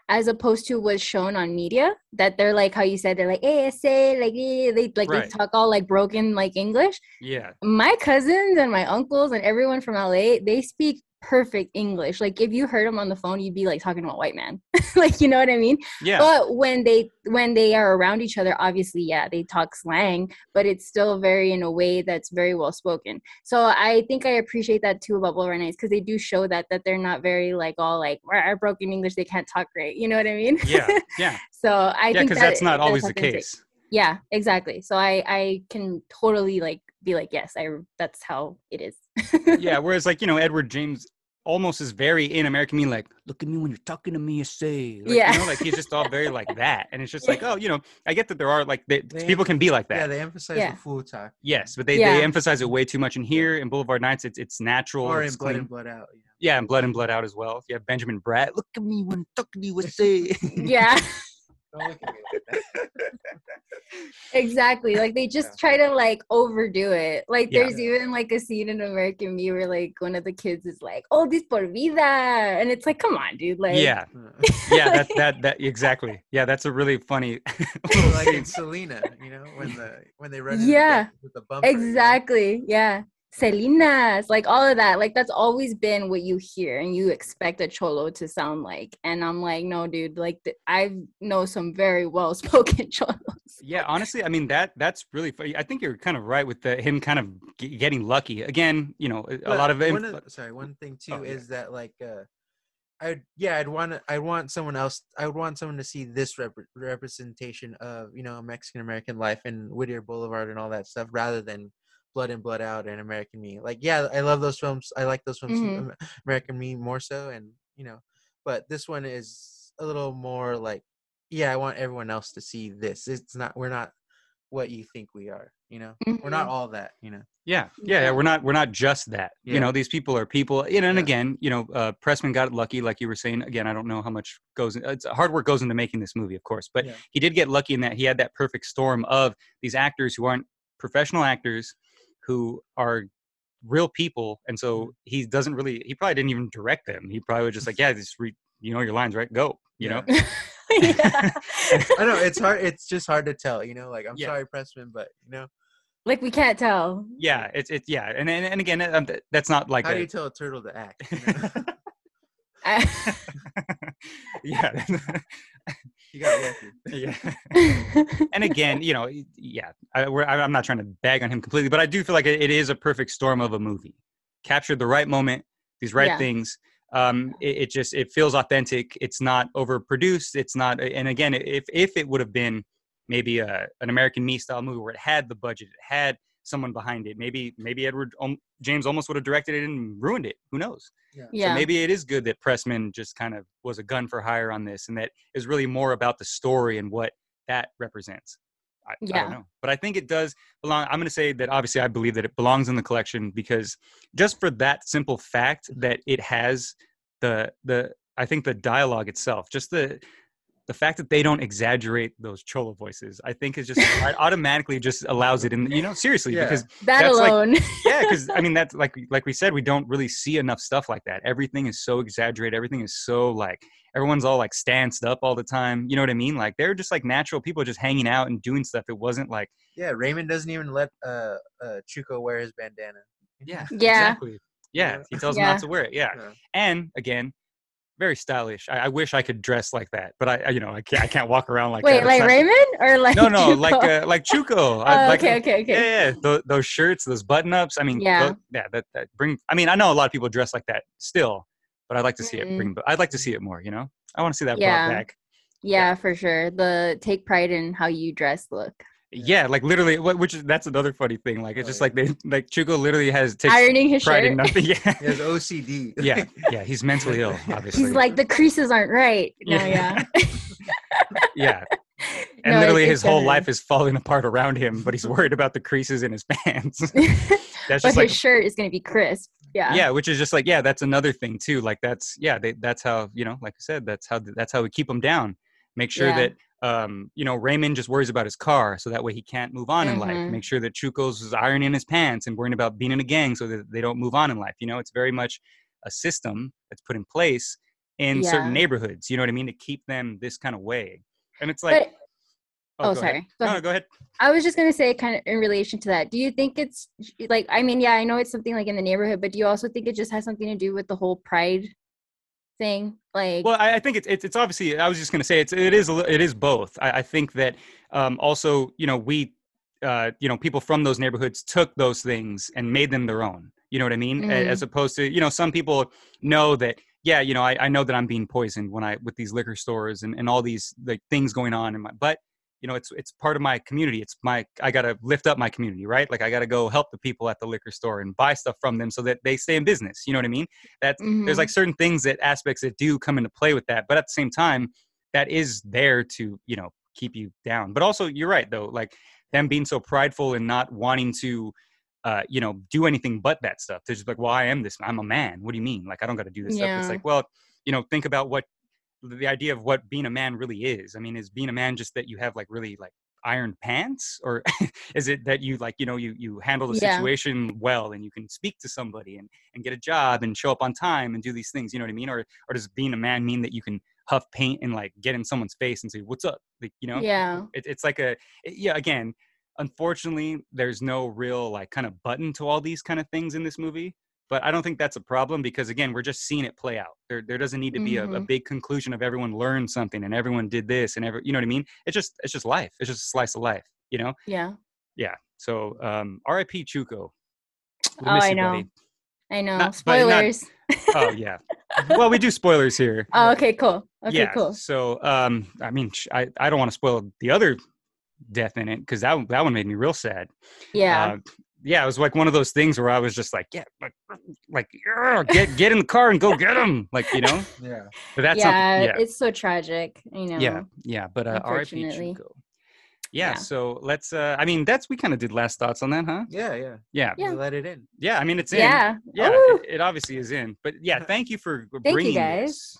as opposed to what's shown on media, that they're like, how you said, they're like, hey, say, like, eh, they like right. they talk all like broken, like English. Yeah. My cousins and my uncles and everyone from L A, they speak perfect English. Like, if you heard them on the phone, you'd be like talking to a white man. Like, you know what I mean? Yeah. But when they, when they are around each other, obviously, yeah, they talk slang, but it's still very, in a way that's very well-spoken. So I think I appreciate that too about Boulevard Nights, because they do show that, that they're not very like all like, our broken English, they can't talk great. You know what I mean? Yeah. Yeah. So I yeah, think that that's not always the case. Yeah, exactly. So I, I can totally like be like, yes, I, that's how it is. Yeah. Whereas like, you know, Edward James almost is very in American Me, like, look at me when you're talking to me, you say, like, yeah, you know, like he's just all very like that. And it's just like, oh, you know, I get that there are like, they, they, people can be like that. Yeah. They emphasize yeah. the fool talk. Yes. But they, yeah. they emphasize it way too much in here in Boulevard Nights. It's, it's natural. Or in Blood in Blood Out. Yeah. yeah. And Blood in Blood Out as well. You have Benjamin Bratt. Look at me when talking to you, you say. Yeah. Don't look at me. Exactly, like they just yeah. try to like overdo it, like yeah. there's even like a scene in American Me where like one of the kids is like, oh, this por vida, and it's like, come on, dude, like yeah yeah that that that exactly yeah that's a really funny well, like in Selena, you know, when the when they run yeah the, with the bumper, exactly you know? Yeah, Selena's, like all of that, like that's always been what you hear and you expect a cholo to sound like, and I'm like, no dude, like th- I know some very well-spoken cholos. Yeah, honestly, I mean that that's really funny. I think you're kind of right with the him kind of g- getting lucky again, you know, a but lot of, inf- of sorry one thing too oh, is yeah. that like uh I yeah I'd want to I want someone else I would want someone to see this rep- representation of, you know, Mexican American life in Whittier Boulevard and all that stuff, rather than Blood in Blood Out and American Me. Like, yeah, I love those films. I like those films. Mm-hmm. American Me more so, and you know, but this one is a little more like, yeah, I want everyone else to see this. It's not, we're not what you think we are. You know, mm-hmm. we're not all that. You know. Yeah, yeah, yeah. We're not, we're not just that. Yeah. You know, these people are people. And, and yeah. again, you know, uh, Pressman got lucky, like you were saying. Again, I don't know how much goes. In, it's hard work goes into making this movie, of course, but yeah. he did get lucky in that he had that perfect storm of these actors who aren't professional actors, who are real people. And so he doesn't really, he probably didn't even direct them. He probably was just like, yeah, just read, you know, your lines, right? Go, you yeah. know? Yeah. I know it's hard. It's just hard to tell, you know, like, I'm yeah. sorry, Pressman, but you know, like we can't tell. Yeah. It's, it's, yeah. And, and, and again, um, that's not like, how a, do you tell a turtle to act? You know? I- yeah. You got lucky. Yeah. And again, you know, yeah, I, we're, I'm not trying to bag on him completely, but I do feel like it, it is a perfect storm of a movie. Captured the right moment, these right yeah. things. Um, it, it just, it feels authentic. It's not overproduced. It's not, and again, if if it would have been maybe a, an American Me style movie where it had the budget, it had someone behind it, maybe maybe Edward James almost would have directed it and ruined it. Who knows? Yeah. Yeah. So maybe it is good that Pressman just kind of was a gun for hire on this, and that is really more about the story and what that represents. I, yeah. I don't know, but I think it does belong. I'm going to say that obviously I believe that it belongs in the collection, because just for that simple fact that it has the the I think the dialogue itself, just the The fact that they don't exaggerate those cholo voices, I think is just automatically just allows it in, you know, seriously, yeah. because that that's alone. Like, yeah. Cause I mean, that's like, like we said, we don't really see enough stuff like that. Everything is so exaggerated. Everything is so like, everyone's all like stanced up all the time. You know what I mean? Like they're just like natural people just hanging out and doing stuff. It wasn't like, yeah. Raymond doesn't even let uh, uh, Chuko wear his bandana. Yeah. Yeah. Exactly. Yeah. yeah. He tells yeah. him not to wear it. Yeah. yeah. And again, very stylish. I, I wish I could dress like that, but I, I you know, I can't, I can't walk around like Wait, that. Wait, like Raymond or like No, no, Chuko? like uh, like Chuko. oh, I, like, okay, okay, okay. Yeah, yeah. Those, those shirts, those button-ups. I mean, yeah, those, yeah that, that bring. I mean, I know a lot of people dress like that still, but I'd like to see mm-hmm. it bring. I'd like to see it more. You know, I want to see that yeah. brought back. Yeah, yeah, for sure. The take pride in how you dress look. Yeah, like literally, which is that's another funny thing. Like it's just like they like Chuko literally has takes ironing his pride shirt. In nothing. Yeah, he has O C D. Yeah, yeah, he's mentally ill. Obviously, he's like the creases aren't right. No, yeah, yeah. yeah. And no, literally, his whole life is falling apart around him, but he's worried about the creases in his pants. That's just but like, his shirt is gonna be crisp. Yeah, yeah, which is just like yeah, that's another thing too. Like that's yeah, they, that's how you know, like I said, that's how that's how we keep them down. Make sure yeah. that um, you know, Raymond just worries about his car so that way he can't move on mm-hmm. in life. Make sure that Chuco's is ironing his pants and worrying about being in a gang so that they don't move on in life. You know, it's very much a system that's put in place in yeah. certain neighborhoods, you know what I mean, to keep them this kind of way. And it's like... But- Oh, oh go sorry. Ahead. Go no, no, go ahead. I was just going to say, kind of in relation to that, do you think it's like, I mean, yeah, I know it's something like in the neighborhood, but do you also think it just has something to do with the whole pride thing? Like, well, I, I think it's, it's, it's obviously, I was just going to say, it's, it is, it is both. I, I think that um, also, you know, we, uh, you know, people from those neighborhoods took those things and made them their own. You know what I mean? Mm-hmm. As opposed to, you know, some people know that, yeah, you know, I, I know that I'm being poisoned when I, with these liquor stores and, and all these like things going on in my, but you know, it's it's part of my community. It's my, I got to lift up my community, right? Like I got to go help the people at the liquor store and buy stuff from them so that they stay in business. You know what I mean? That's, mm-hmm. There's like certain things that aspects that do come into play with that. But at the same time, that is there to, you know, keep you down. But also you're right though, like them being so prideful and not wanting to, uh, you know, do anything but that stuff. They're just like, well, I am this, I'm a man. What do you mean? Like, I don't got to do this yeah. stuff. It's like, well, you know, think about what, the idea of what being a man really is. I mean, is being a man just that you have like really like ironed pants, or is it that you like, you know, you, you handle the yeah. situation well and you can speak to somebody and, and get a job and show up on time and do these things, you know what I mean? Or, or does being a man mean that you can huff paint and like get in someone's face and say, what's up? Like, you know, yeah, it, it's like a, it, yeah, again, unfortunately there's no real like kind of button to all these kind of things in this movie. But I don't think that's a problem because, again, we're just seeing it play out. There there doesn't need to be mm-hmm. a, a big conclusion of everyone learned something and everyone did this and every, you know what I mean? It's just it's just life. It's just a slice of life, you know? Yeah. Yeah. So um, R I P Chuco. We'll oh, I know. Buddy. I know. Not, spoilers. Not, oh, yeah. Well, we do spoilers here. Oh, okay, cool. Okay, yeah, cool. So, um, I mean, I, I don't want to spoil the other death in it because that, that one made me real sad. Yeah. Uh, Yeah, it was like one of those things where I was just like, yeah, like, like get get in the car and go get him, like, you know. Yeah, but that's yeah, yeah, it's so tragic, you know. Yeah, yeah, but uh, R I P Chico. Yeah, yeah, so let's. Uh, I mean, that's we kind of did last thoughts on that, huh? Yeah, yeah, yeah. yeah. We let it in. Yeah, I mean, it's in. Yeah, yeah, it, it obviously is in. But yeah, thank you for thank bringing you guys. This.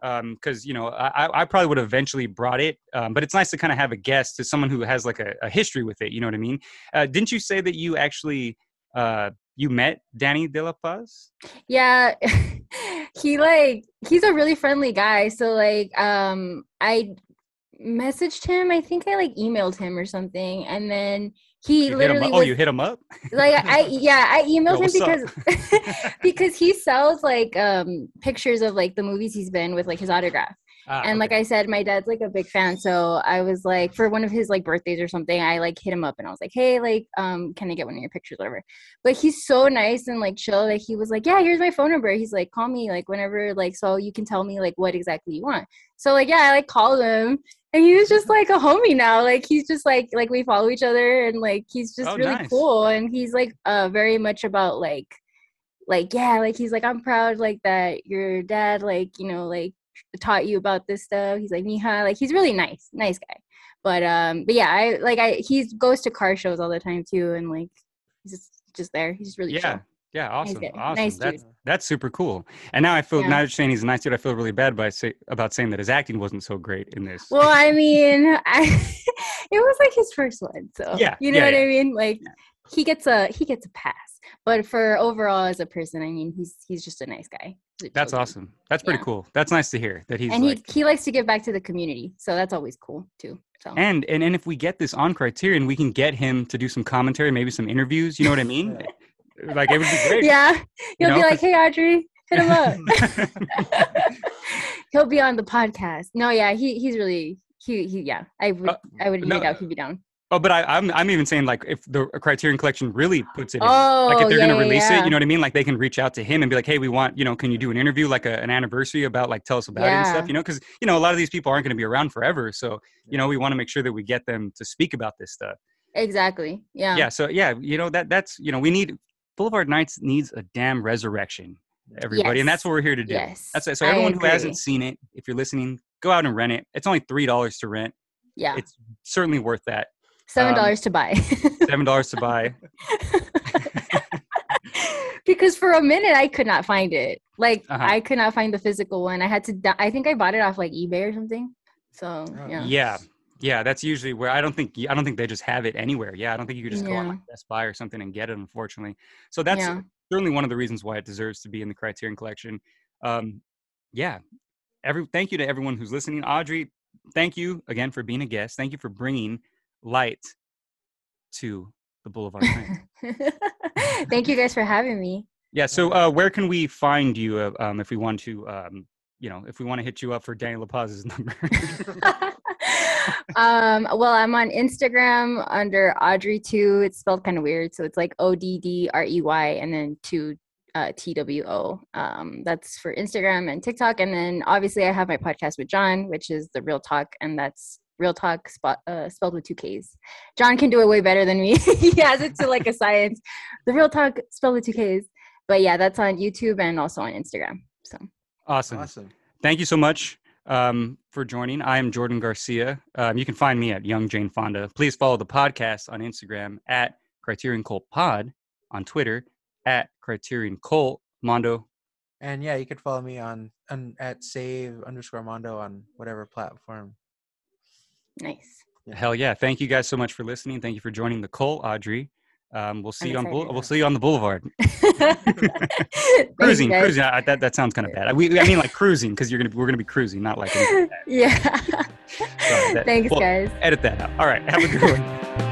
Um, because you know, I, I probably would have eventually brought it, um, but it's nice to kind of have a guest to someone who has like a, a history with it. You know what I mean? Uh, didn't you say that you actually uh, you met Danny de la Paz? Yeah, he like he's a really friendly guy. So like um, I messaged him. I think I like emailed him or something, and then. He you literally was, oh, you hit him up? Like I yeah, I emailed Yo, him because because he sells like um pictures of like the movies he's been with, like his autograph. Ah, and okay. like I said, my dad's like a big fan. So I was like for one of his like birthdays or something, I like hit him up and I was like, hey, like um, can I get one of your pictures or whatever? But he's so nice and like chill that he was like, yeah, here's my phone number. He's like, call me like whenever, like so you can tell me like what exactly you want. So like yeah, I like called him. And he was just like a homie now. Like he's just like like we follow each other and like he's just oh, really nice. Cool. And he's like uh very much about like like yeah, like he's like I'm proud like that your dad like, you know, like taught you about this stuff. He's like Mija, like he's really nice, nice guy. But um but yeah, I like I he goes to car shows all the time too and like he's just, just there. He's really yeah. chill. Yeah, awesome, nice awesome. Nice that's, that's super cool. And now I feel, yeah. now you're saying he's a nice dude, I feel really bad by say, about saying that his acting wasn't so great in this. Well, I mean, I, it was like his first one, so yeah, you know yeah, what yeah. I mean? Like, yeah. he gets a he gets a pass. But for overall as a person, I mean, he's he's just a nice guy. That's awesome. That's pretty yeah. cool. That's nice to hear that he's and like, he he likes to give back to the community, so that's always cool too. So. And, and and if we get this on Criterion, we can get him to do some commentary, maybe some interviews. You know what I mean? yeah. Like it would be great. Yeah, you'll you know? Be like, "Hey, Audrey, hit him up." He'll be on the podcast. No, yeah, he he's really he he yeah. I would uh, I would no doubt he'd be down. Oh, but I, I'm I'm even saying like if the Criterion Collection really puts it, oh, in, like if they're yeah, gonna release yeah. it, you know what I mean? Like they can reach out to him and be like, "Hey, we want you know, can you do an interview like a, an anniversary about like tell us about yeah. it and stuff?" You know, because you know a lot of these people aren't gonna be around forever, so you know we want to make sure that we get them to speak about this stuff. Exactly. Yeah. Yeah. So yeah, you know that that's you know we need. Boulevard Nights needs a damn resurrection, everybody. Yes. And that's what we're here to do. Yes. That's it. So everyone who hasn't seen it, if you're listening, go out and rent it. It's only three dollars to rent. Yeah. It's certainly worth that. seven dollars um, to buy. seven dollars to buy. Because for a minute, I could not find it. Like, uh-huh. I could not find the physical one. I had to, I think I bought it off like eBay or something. So, yeah. Yeah. Yeah, that's usually where I don't think I don't think they just have it anywhere. Yeah, I don't think you could just yeah. go on like Best Buy or something and get it, unfortunately. So that's yeah. certainly one of the reasons why it deserves to be in the Criterion Collection. Um, yeah, every thank you to everyone who's listening. Audrey, thank you again for being a guest. Thank you for bringing light to the Boulevard Nights. Thank you guys for having me. Yeah, so uh, where can we find you uh, um, if we want to, um, you know, if we want to hit you up for Danny La Paz's number? um well I'm on Instagram under Audrey two. It's spelled kind of weird, so it's like O D D R E Y and then two uh T W O. Um that's for Instagram and TikTok, and then obviously I have my podcast with John, which is the Real Talk, and that's Real Talk spot, uh, spelled with two K's. John can do it way better than me. He has it to like a science. The Real Talk spelled with two K's. But yeah, that's on YouTube and also on Instagram. So awesome awesome thank you so much Um, for joining. I am Jordan Garcia. Um, you can find me at Young Jane Fonda. Please follow the podcast on Instagram at Criterion Cult Pod, on Twitter at Criterion Cult. Mondo. And yeah, you could follow me on, on at save underscore Mondo on whatever platform. Nice. Yeah. Hell yeah. Thank you guys so much for listening. Thank you for joining the cult, Audrey. Um, we'll see I'm you on, Bul- we'll see you on the Boulevard. cruising, cruising. I, that, that sounds kind of bad. We, I mean like cruising, cause you're going to, we're going to be cruising, not like. Anything like that. Yeah. So that, Thanks we'll guys. Edit that out. All right. Have a good one.